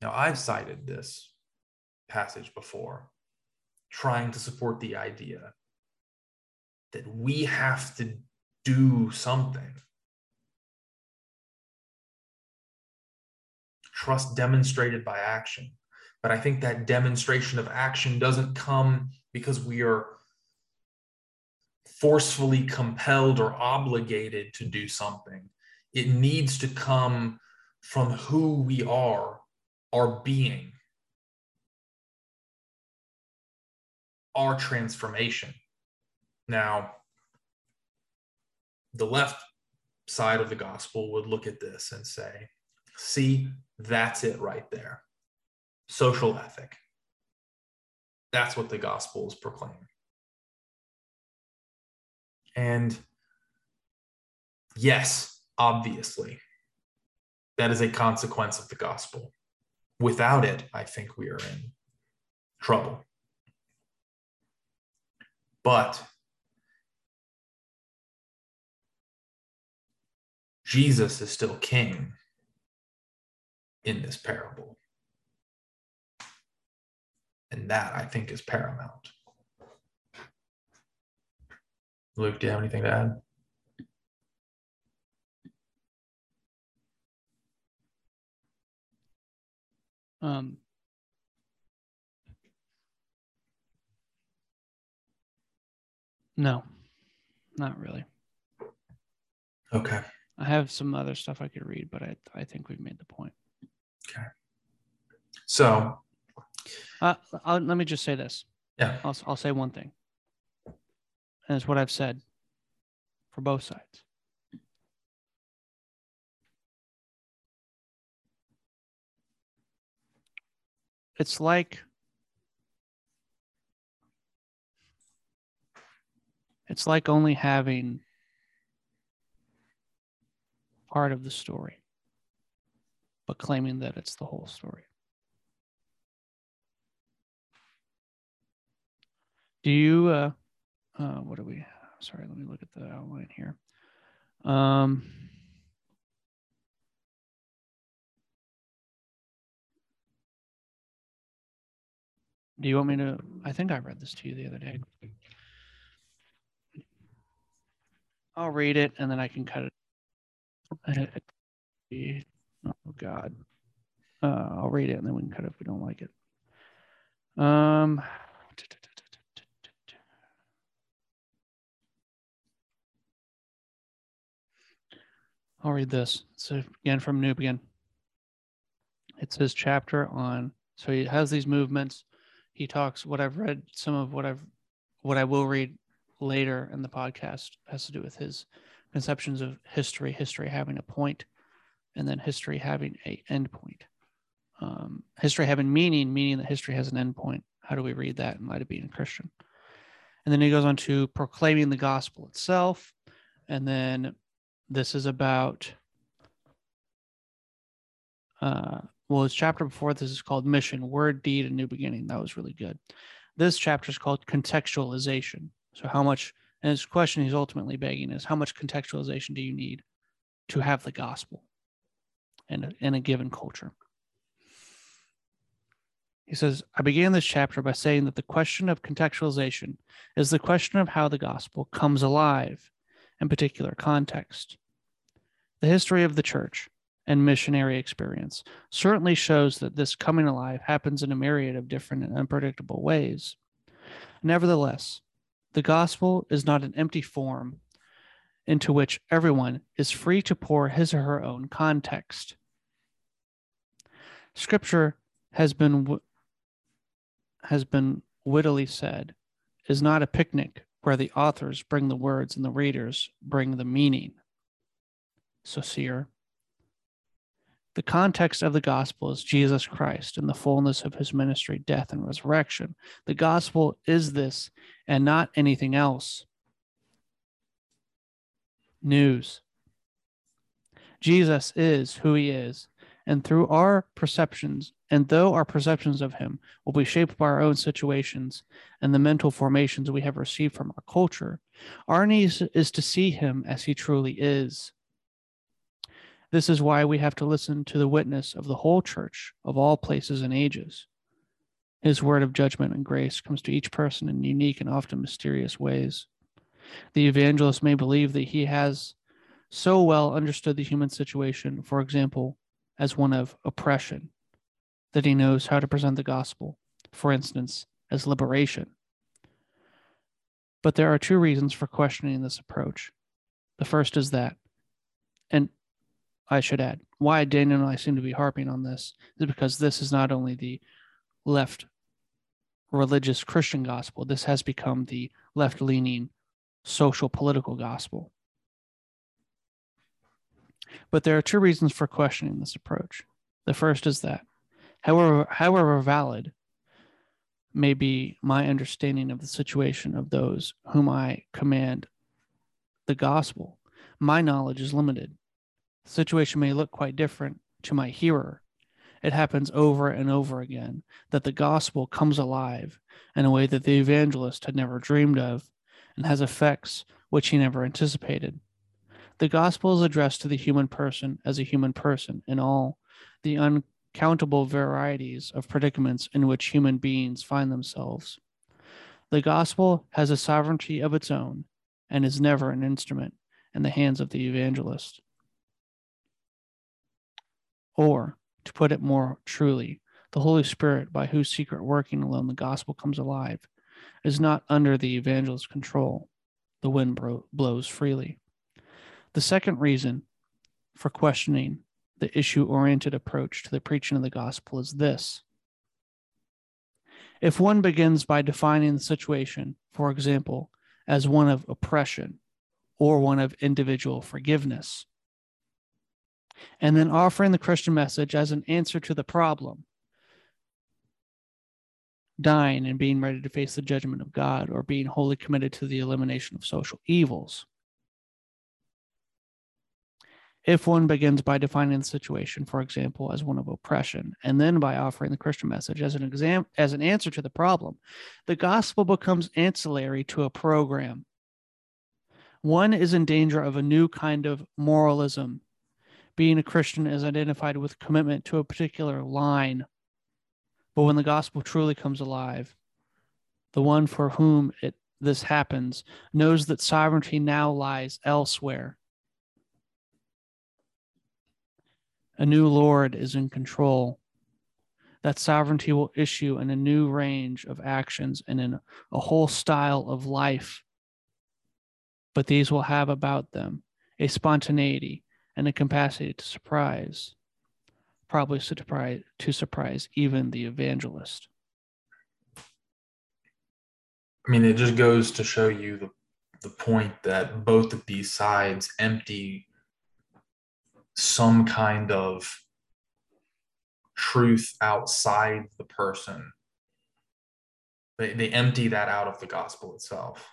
Now, I've cited this passage before, trying to support the idea that we have to do something. Trust demonstrated by action. But I think that demonstration of action doesn't come because we are forcefully compelled or obligated to do something. It needs to come from who we are, our being, our transformation. Now, the left side of the gospel would look at this and say, see, that's it right there. Social ethic. That's what the gospel is proclaiming. And yes, obviously, that is a consequence of the gospel. Without it, I think we are in trouble. But Jesus is still king in this parable. And that, I think, is paramount. Luke, do you have anything to add? No, not really. Okay. I have some other stuff I could read, but I think we've made the point. Okay. So. Let me just say this. Yeah. I'll say one thing. And it's what I've said for both sides. It's like only having part of the story, but claiming that it's the whole story. Do you what do we have? Sorry, let me look at the outline here. Do you want me to? I think I read this to you the other day. I'll read it and then I can cut it. Oh, God. I'll read it and then we can cut it if we don't like it. I'll read this. So again, from Newbigin. It's his chapter on. So he has these movements. He talks. What I've read, some of what I will read later in the podcast has to do with his conceptions of history. History having a point, and then history having an end point. History having meaning, meaning that history has an end point. How do we read that in light of being a Christian? And then he goes on to proclaiming the gospel itself, and then. This is about, well, his chapter before this is called Mission, Word, Deed, and New Beginning. That was really good. This chapter is called Contextualization. So how much, and his question he's ultimately begging is, how much contextualization do you need to have the gospel in a given culture? He says, I began this chapter by saying that the question of contextualization is the question of how the gospel comes alive in particular context. The history of the church and missionary experience certainly shows that this coming alive happens in a myriad of different and unpredictable ways. Nevertheless, the gospel is not an empty form into which everyone is free to pour his or her own context. Scripture has been wittily said, is not a picnic where the authors bring the words and the readers bring the meaning. Saussure. The context of the gospel is Jesus Christ and the fullness of his ministry, death, and resurrection. The gospel is this and not anything else. News. Jesus is who he is, and through our perceptions, and though our perceptions of him will be shaped by our own situations and the mental formations we have received from our culture, our need is to see him as he truly is. This is why we have to listen to the witness of the whole church of all places and ages. His word of judgment and grace comes to each person in unique and often mysterious ways. The evangelist may believe that he has so well understood the human situation, for example, as one of oppression, that he knows how to present the gospel, for instance, as liberation. But there are two reasons for questioning this approach. The first is that, and I should add, why Daniel and I seem to be harping on this is because this is not only the left religious Christian gospel, this has become the left-leaning social political gospel. But there are two reasons for questioning this approach. The first is that, however valid may be my understanding of the situation of those whom I command the gospel, my knowledge is limited. The situation may look quite different to my hearer. It happens over and over again that the gospel comes alive in a way that the evangelist had never dreamed of and has effects which he never anticipated. The gospel is addressed to the human person as a human person in all the uncountable varieties of predicaments in which human beings find themselves. The gospel has a sovereignty of its own and is never an instrument in the hands of the evangelist. Or, to put it more truly, the Holy Spirit, by whose secret working alone the gospel comes alive, is not under the evangelist's control. The wind blows freely. The second reason for questioning the issue-oriented approach to the preaching of the gospel is this. If one begins by defining the situation, for example, as one of oppression or one of individual forgiveness, and then offering the Christian message as an answer to the problem, dying and being ready to face the judgment of God, or being wholly committed to the elimination of social evils, if one begins by defining the situation, for example, as one of oppression, and then by offering the Christian message as an answer to the problem, the gospel becomes ancillary to a program. One is in danger of a new kind of moralism. Being a Christian is identified with commitment to a particular line. But when the gospel truly comes alive, the one for whom this happens knows that sovereignty now lies elsewhere. A new Lord is in control. That sovereignty will issue in a new range of actions and in a whole style of life. But these will have about them a spontaneity and a capacity to surprise, probably to surprise even the evangelist. I mean, it just goes to show you the point that both of these sides empty some kind of truth outside the person. They empty that out of the gospel itself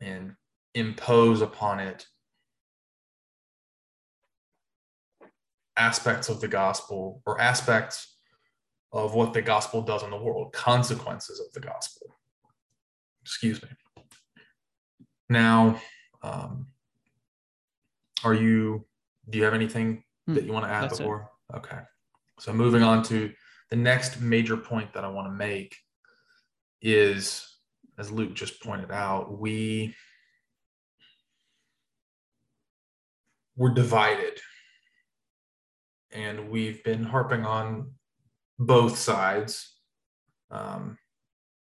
and impose upon it aspects of the gospel, or aspects of what the gospel does in the world, consequences of the gospel. Excuse me. Now, do you have anything that you want to add before? It. Okay. So moving on to The next major point that I want to make is, as Luke just pointed out, we're divided. And we've been harping on both sides, though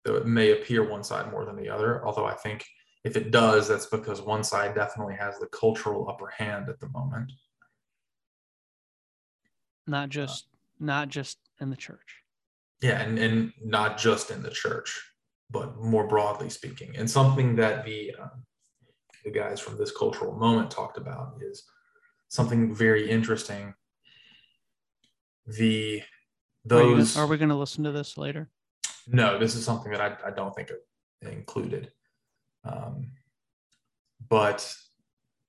it may appear one side more than the other, although I think if it does, that's because one side definitely has the cultural upper hand at the moment. Not just in the church. Yeah, and not just in the church, but more broadly speaking. And something that the guys from This Cultural Moment talked about is something very interesting. Are we going to listen to this later? No, this is something that I don't think I included. But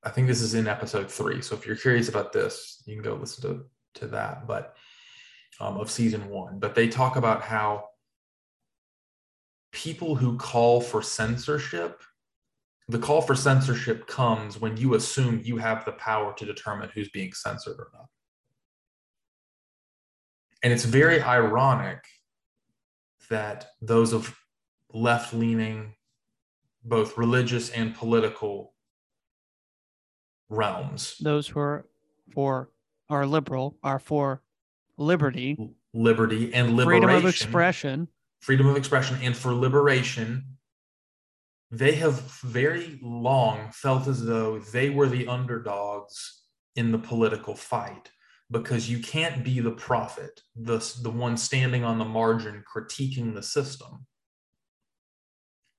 I think this is in episode 3. So if you're curious about this, you can go listen to that, but of season 1. But they talk about how people who call for censorship, the call for censorship comes when you assume you have the power to determine who's being censored or not. And it's very ironic that those of left-leaning, both religious and political realms, those who are liberal, are for liberty and liberation, freedom of expression, and for liberation, they have very long felt as though they were the underdogs in the political fight. Because you can't be the prophet, the one standing on the margin critiquing the system,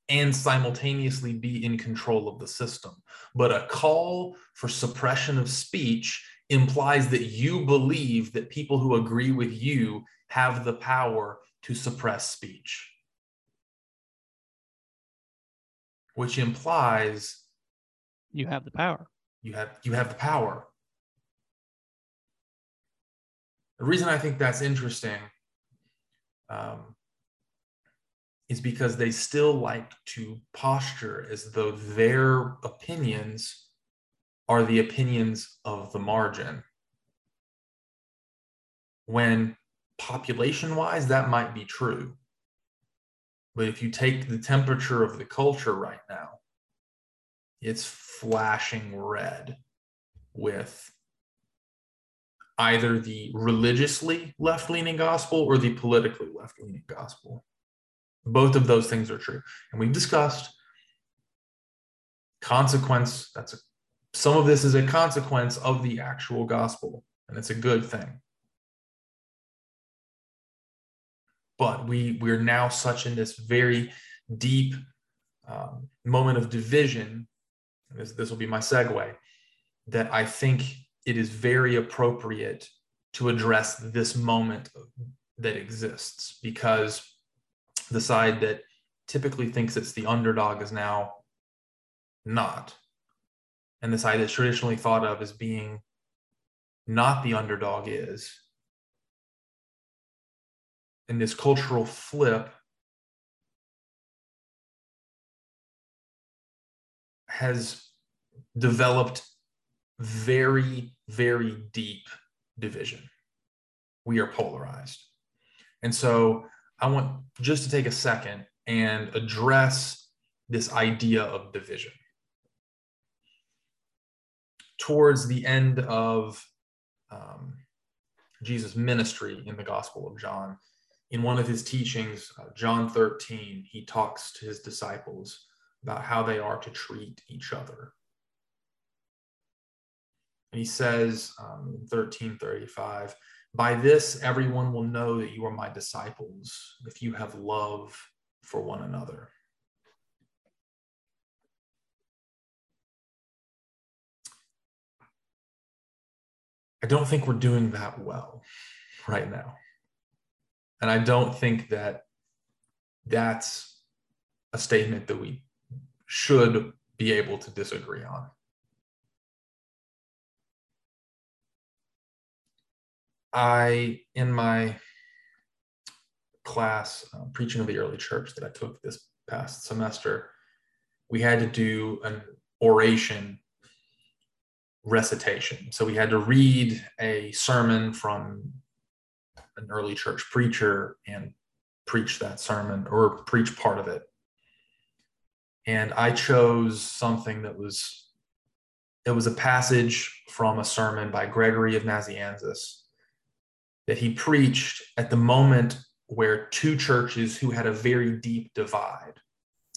and simultaneously be in control of the system. But a call for suppression of speech implies that you believe that people who agree with you have the power to suppress speech, which implies you have the power. You have the power. The reason I think that's interesting is because they still like to posture as though their opinions are the opinions of the margin, when population-wise, that might be true. But if you take the temperature of the culture right now, it's flashing red with either the religiously left-leaning gospel or the politically left-leaning gospel. Both of those things are true. And we've discussed consequence. Some of this is a consequence of the actual gospel, and it's a good thing. But we're now such in this very deep moment of division, and this will be my segue, that I think it is very appropriate to address this moment that exists, because the side that typically thinks it's the underdog is now not. And the side that's traditionally thought of as being not the underdog is. And this cultural flip has developed very, very deep division. We are polarized. And so I want just to take a second and address this idea of division. Towards the end of Jesus' ministry in the Gospel of John, in one of his teachings, John 13, he talks to his disciples about how they are to treat each other. And he says in 13:35, "By this everyone will know that you are my disciples, if you have love for one another." I don't think we're doing that well right now. And I don't think that that's a statement that we should be able to disagree on. In my class, Preaching of the Early Church, that I took this past semester, we had to do an oration recitation. So we had to read a sermon from an early church preacher and preach that sermon or preach part of it. And I chose something that was, it was a passage from a sermon by Gregory of Nazianzus that he preached at the moment where two churches who had a very deep divide,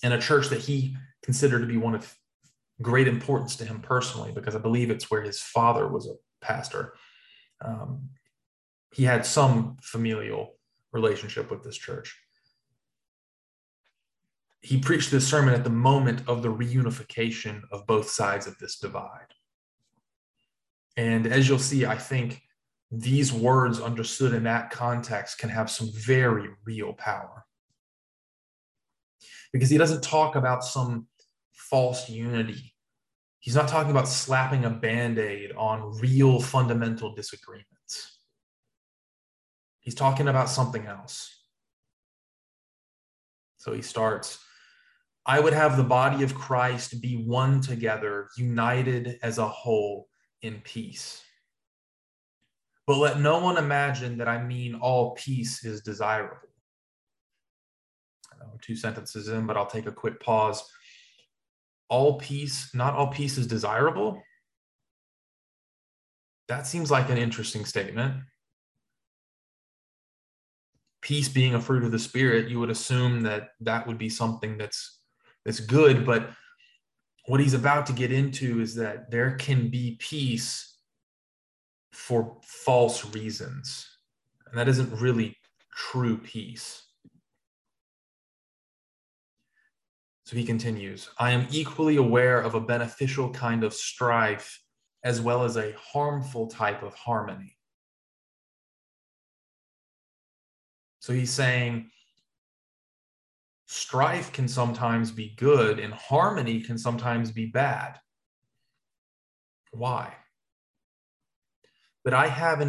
and a church that he considered to be one of great importance to him personally, because I believe it's where his father was a pastor. He had some familial relationship with this church. He preached this sermon at the moment of the reunification of both sides of this divide. And as you'll see, I think these words understood in that context can have some very real power. Because he doesn't talk about some false unity. He's not talking about slapping a Band-Aid on real fundamental disagreements. He's talking about something else. So he starts, I would have the body of Christ be one together, united as a whole in peace. But let no one imagine that I mean all peace is desirable. I know, 2 sentences in, but I'll take a quick pause. All peace, not all peace is desirable? That seems like an interesting statement. Peace being a fruit of the Spirit, you would assume that that would be something that's good. But what he's about to get into is that there can be peace for false reasons. And that isn't really true peace. So he continues, I am equally aware of a beneficial kind of strife as well as a harmful type of harmony. So he's saying strife can sometimes be good and harmony can sometimes be bad. Why? But what I have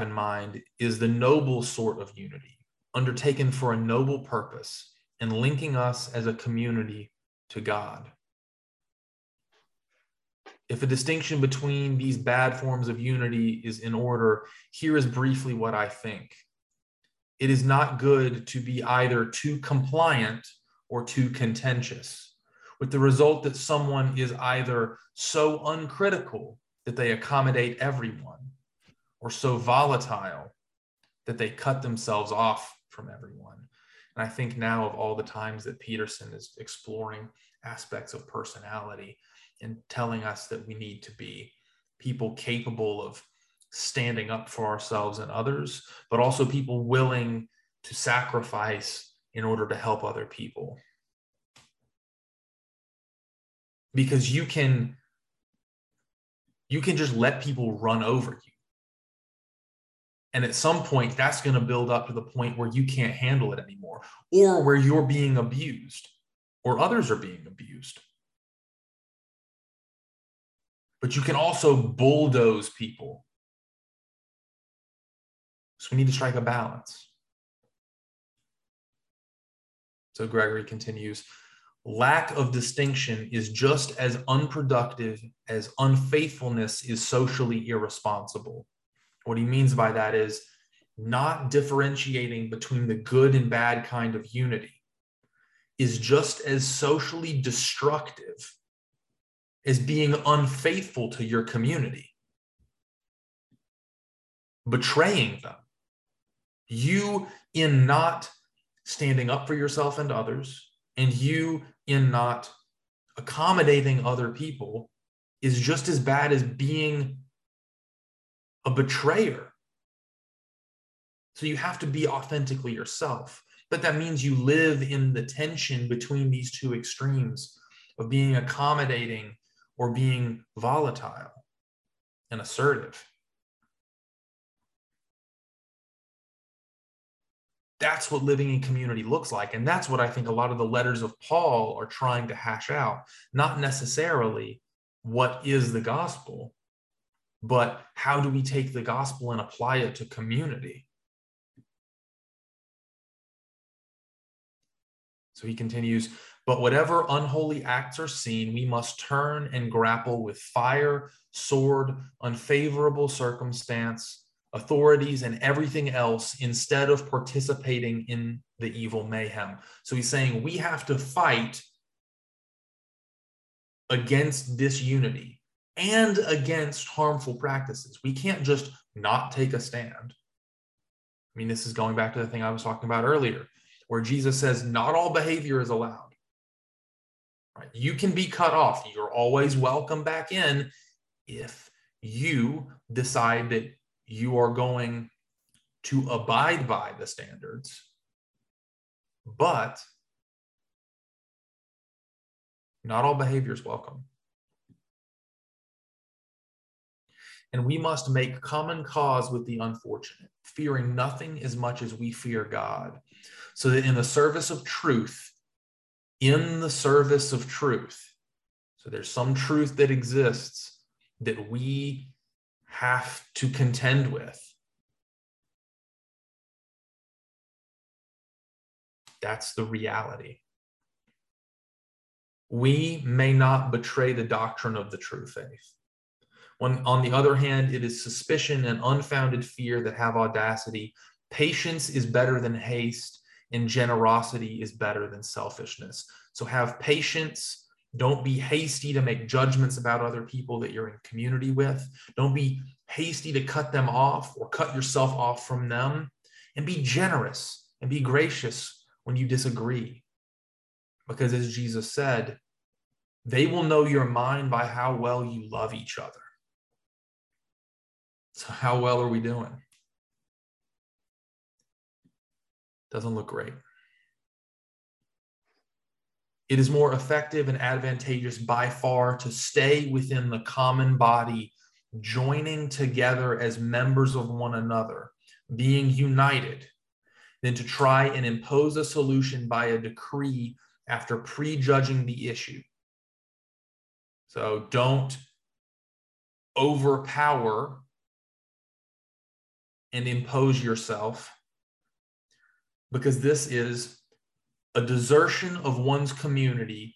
in mind is the noble sort of unity, undertaken for a noble purpose and linking us as a community to God. If a distinction between these bad forms of unity is in order, here is briefly what I think. It is not good to be either too compliant or too contentious, with the result that someone is either so uncritical that they accommodate everyone, or so volatile that they cut themselves off from everyone. And I think now of all the times that Peterson is exploring aspects of personality, and telling us that we need to be people capable of standing up for ourselves and others, but also people willing to sacrifice in order to help other people. Because you can just let people run over you. And at some point, that's going to build up to the point where you can't handle it anymore, or where you're being abused, or others are being abused. But you can also bulldoze people. So we need to strike a balance. So Gregory continues, lack of distinction is just as unproductive as unfaithfulness is socially irresponsible. What he means by that is not differentiating between the good and bad kind of unity is just as socially destructive as being unfaithful to your community, betraying them. You in not standing up for yourself and others, and you in not accommodating other people is just as bad as being a betrayer. So you have to be authentically yourself, but that means you live in the tension between these two extremes of being accommodating or being volatile and assertive. That's what living in community looks like. And that's what I think a lot of the letters of Paul are trying to hash out. Not necessarily what is the gospel, but how do we take the gospel and apply it to community? So he continues, but whatever unholy acts are seen, we must turn and grapple with fire, sword, unfavorable circumstance, authorities, and everything else instead of participating in the evil mayhem. So he's saying we have to fight against disunity and against harmful practices. We can't just not take a stand. I mean, this is going back to the thing I was talking about earlier, where Jesus says not all behavior is allowed. Right? You can be cut off. You're always welcome back in if you decide that you are going to abide by the standards, but not all behavior is welcome. And we must make common cause with the unfortunate, fearing nothing as much as we fear God, so that in the service of truth, so there's some truth that exists that we have to contend with. That's the reality. We may not betray the doctrine of the true faith. When, on the other hand, it is suspicion and unfounded fear that have audacity. Patience is better than haste, and generosity is better than selfishness. So have patience. Don't be hasty to make judgments about other people that you're in community with. Don't be hasty to cut them off or cut yourself off from them. And be generous and be gracious when you disagree. Because as Jesus said, they will know your mind by how well you love each other. So how well are we doing? Doesn't look great. It is more effective and advantageous by far to stay within the common body, joining together as members of one another, being united, than to try and impose a solution by a decree after prejudging the issue. So don't overpower and impose yourself, because this is a desertion of one's community,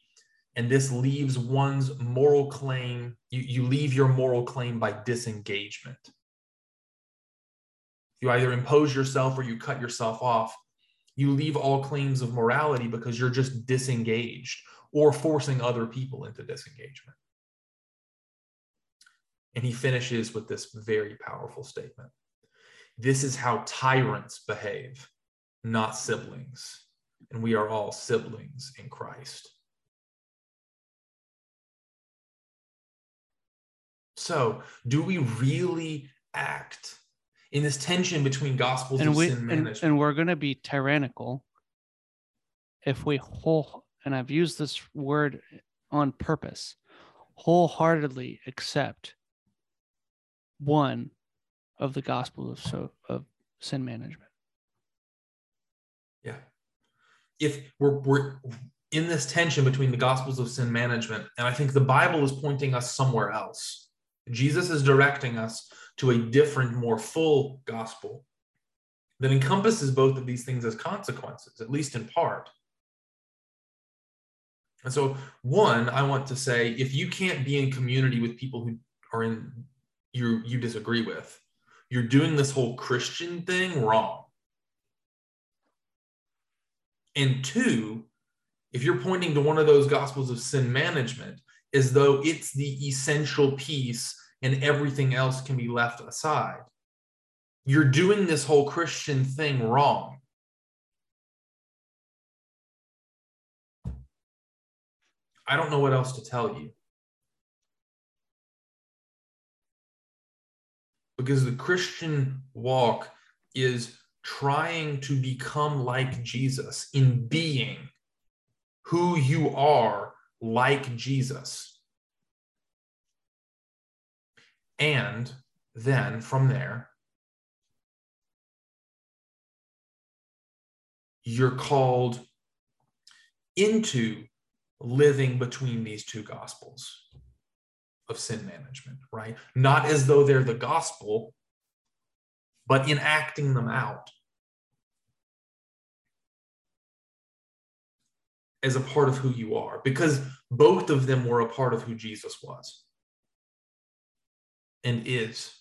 and this leaves one's moral claim. You leave your moral claim by disengagement. You either impose yourself or you cut yourself off. You leave all claims of morality because you're just disengaged or forcing other people into disengagement. And he finishes with this very powerful statement. This is how tyrants behave, not siblings. And we are all siblings in Christ. So, do we really act in this tension between gospels and sin management? And we're going to be tyrannical if we and I've used this word on purpose, wholeheartedly accept one of the gospels of sin management. Yeah. If we're in this tension between the gospels of sin management, and I think the Bible is pointing us somewhere else. Jesus is directing us to a different, more full gospel that encompasses both of these things as consequences, at least in part. And so, one, I want to say, if you can't be in community with people who are you disagree with, you're doing this whole Christian thing wrong. And two, if you're pointing to one of those gospels of sin management as though it's the essential piece and everything else can be left aside, you're doing this whole Christian thing wrong. I don't know what else to tell you. Because the Christian walk is trying to become like Jesus in being who you are like Jesus. And then from there, you're called into living between these two gospels of sin management, right? Not as though they're the gospel, but in acting them out as a part of who you are, because both of them were a part of who Jesus was and is.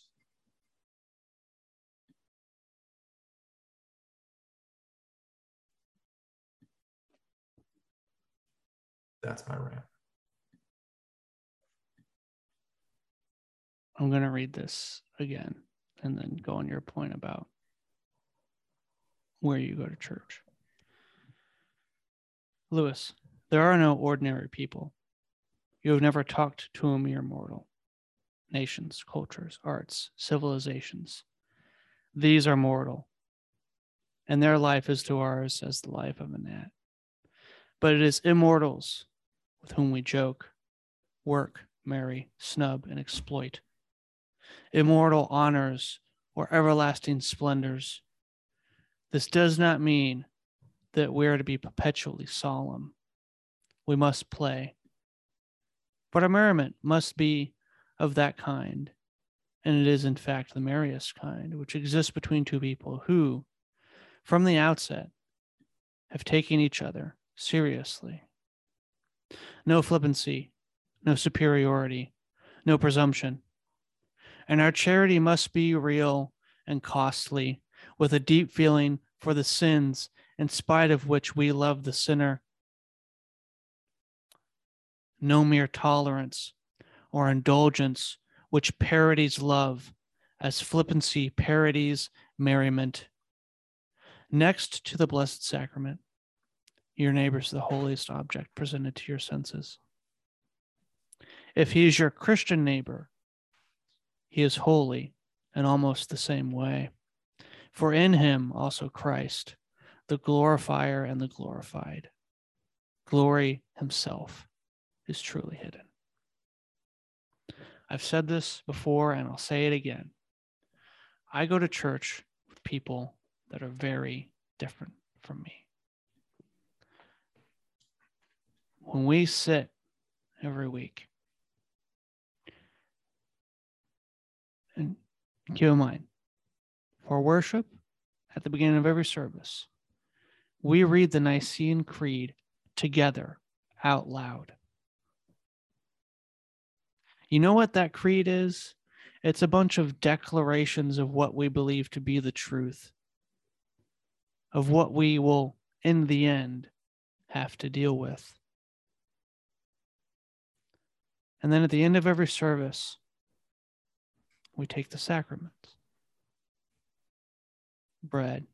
That's my rant. I'm going to read this again and then go on your point about where you go to church. Lewis, there are no ordinary people. You have never talked to a mere mortal. Nations, cultures, arts, civilizations. These are mortal, and their life is to ours as the life of a gnat. But it is immortals with whom we joke, work, marry, snub, and exploit. Immortal honors or everlasting splendors. This does not mean that we are to be perpetually solemn. We must play. But our merriment must be of that kind, and it is in fact the merriest kind, which exists between two people who, from the outset, have taken each other seriously. No flippancy, no superiority, no presumption. And our charity must be real and costly, with a deep feeling for the sins in spite of which we love the sinner. No mere tolerance or indulgence which parodies love, as flippancy parodies merriment. Next to the Blessed Sacrament, your neighbor's the holiest object presented to your senses. If he is your Christian neighbor, he is holy in almost the same way. For in him also Christ, the glorifier and the glorified. Glory himself is truly hidden. I've said this before and I'll say it again. I go to church with people that are very different from me. When we sit every week, and keep in mind, for worship at the beginning of every service, we read the Nicene Creed together out loud. You know what that creed is? It's a bunch of declarations of what we believe to be the truth, of what we will, in the end, have to deal with. And then at the end of every service, we take the sacraments, bread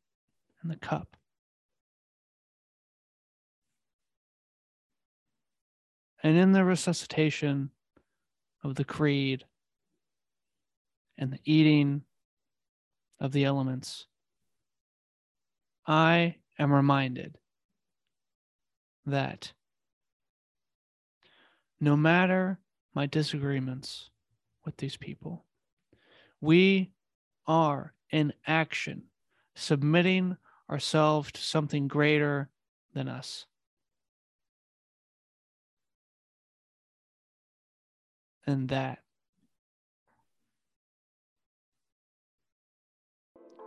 and the cup. And in the resuscitation of the creed and the eating of the elements, I am reminded that no matter my disagreements with these people, we are in action, submitting ourselves to something greater than us. And that.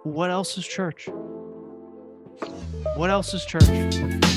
What else is church? What else is church?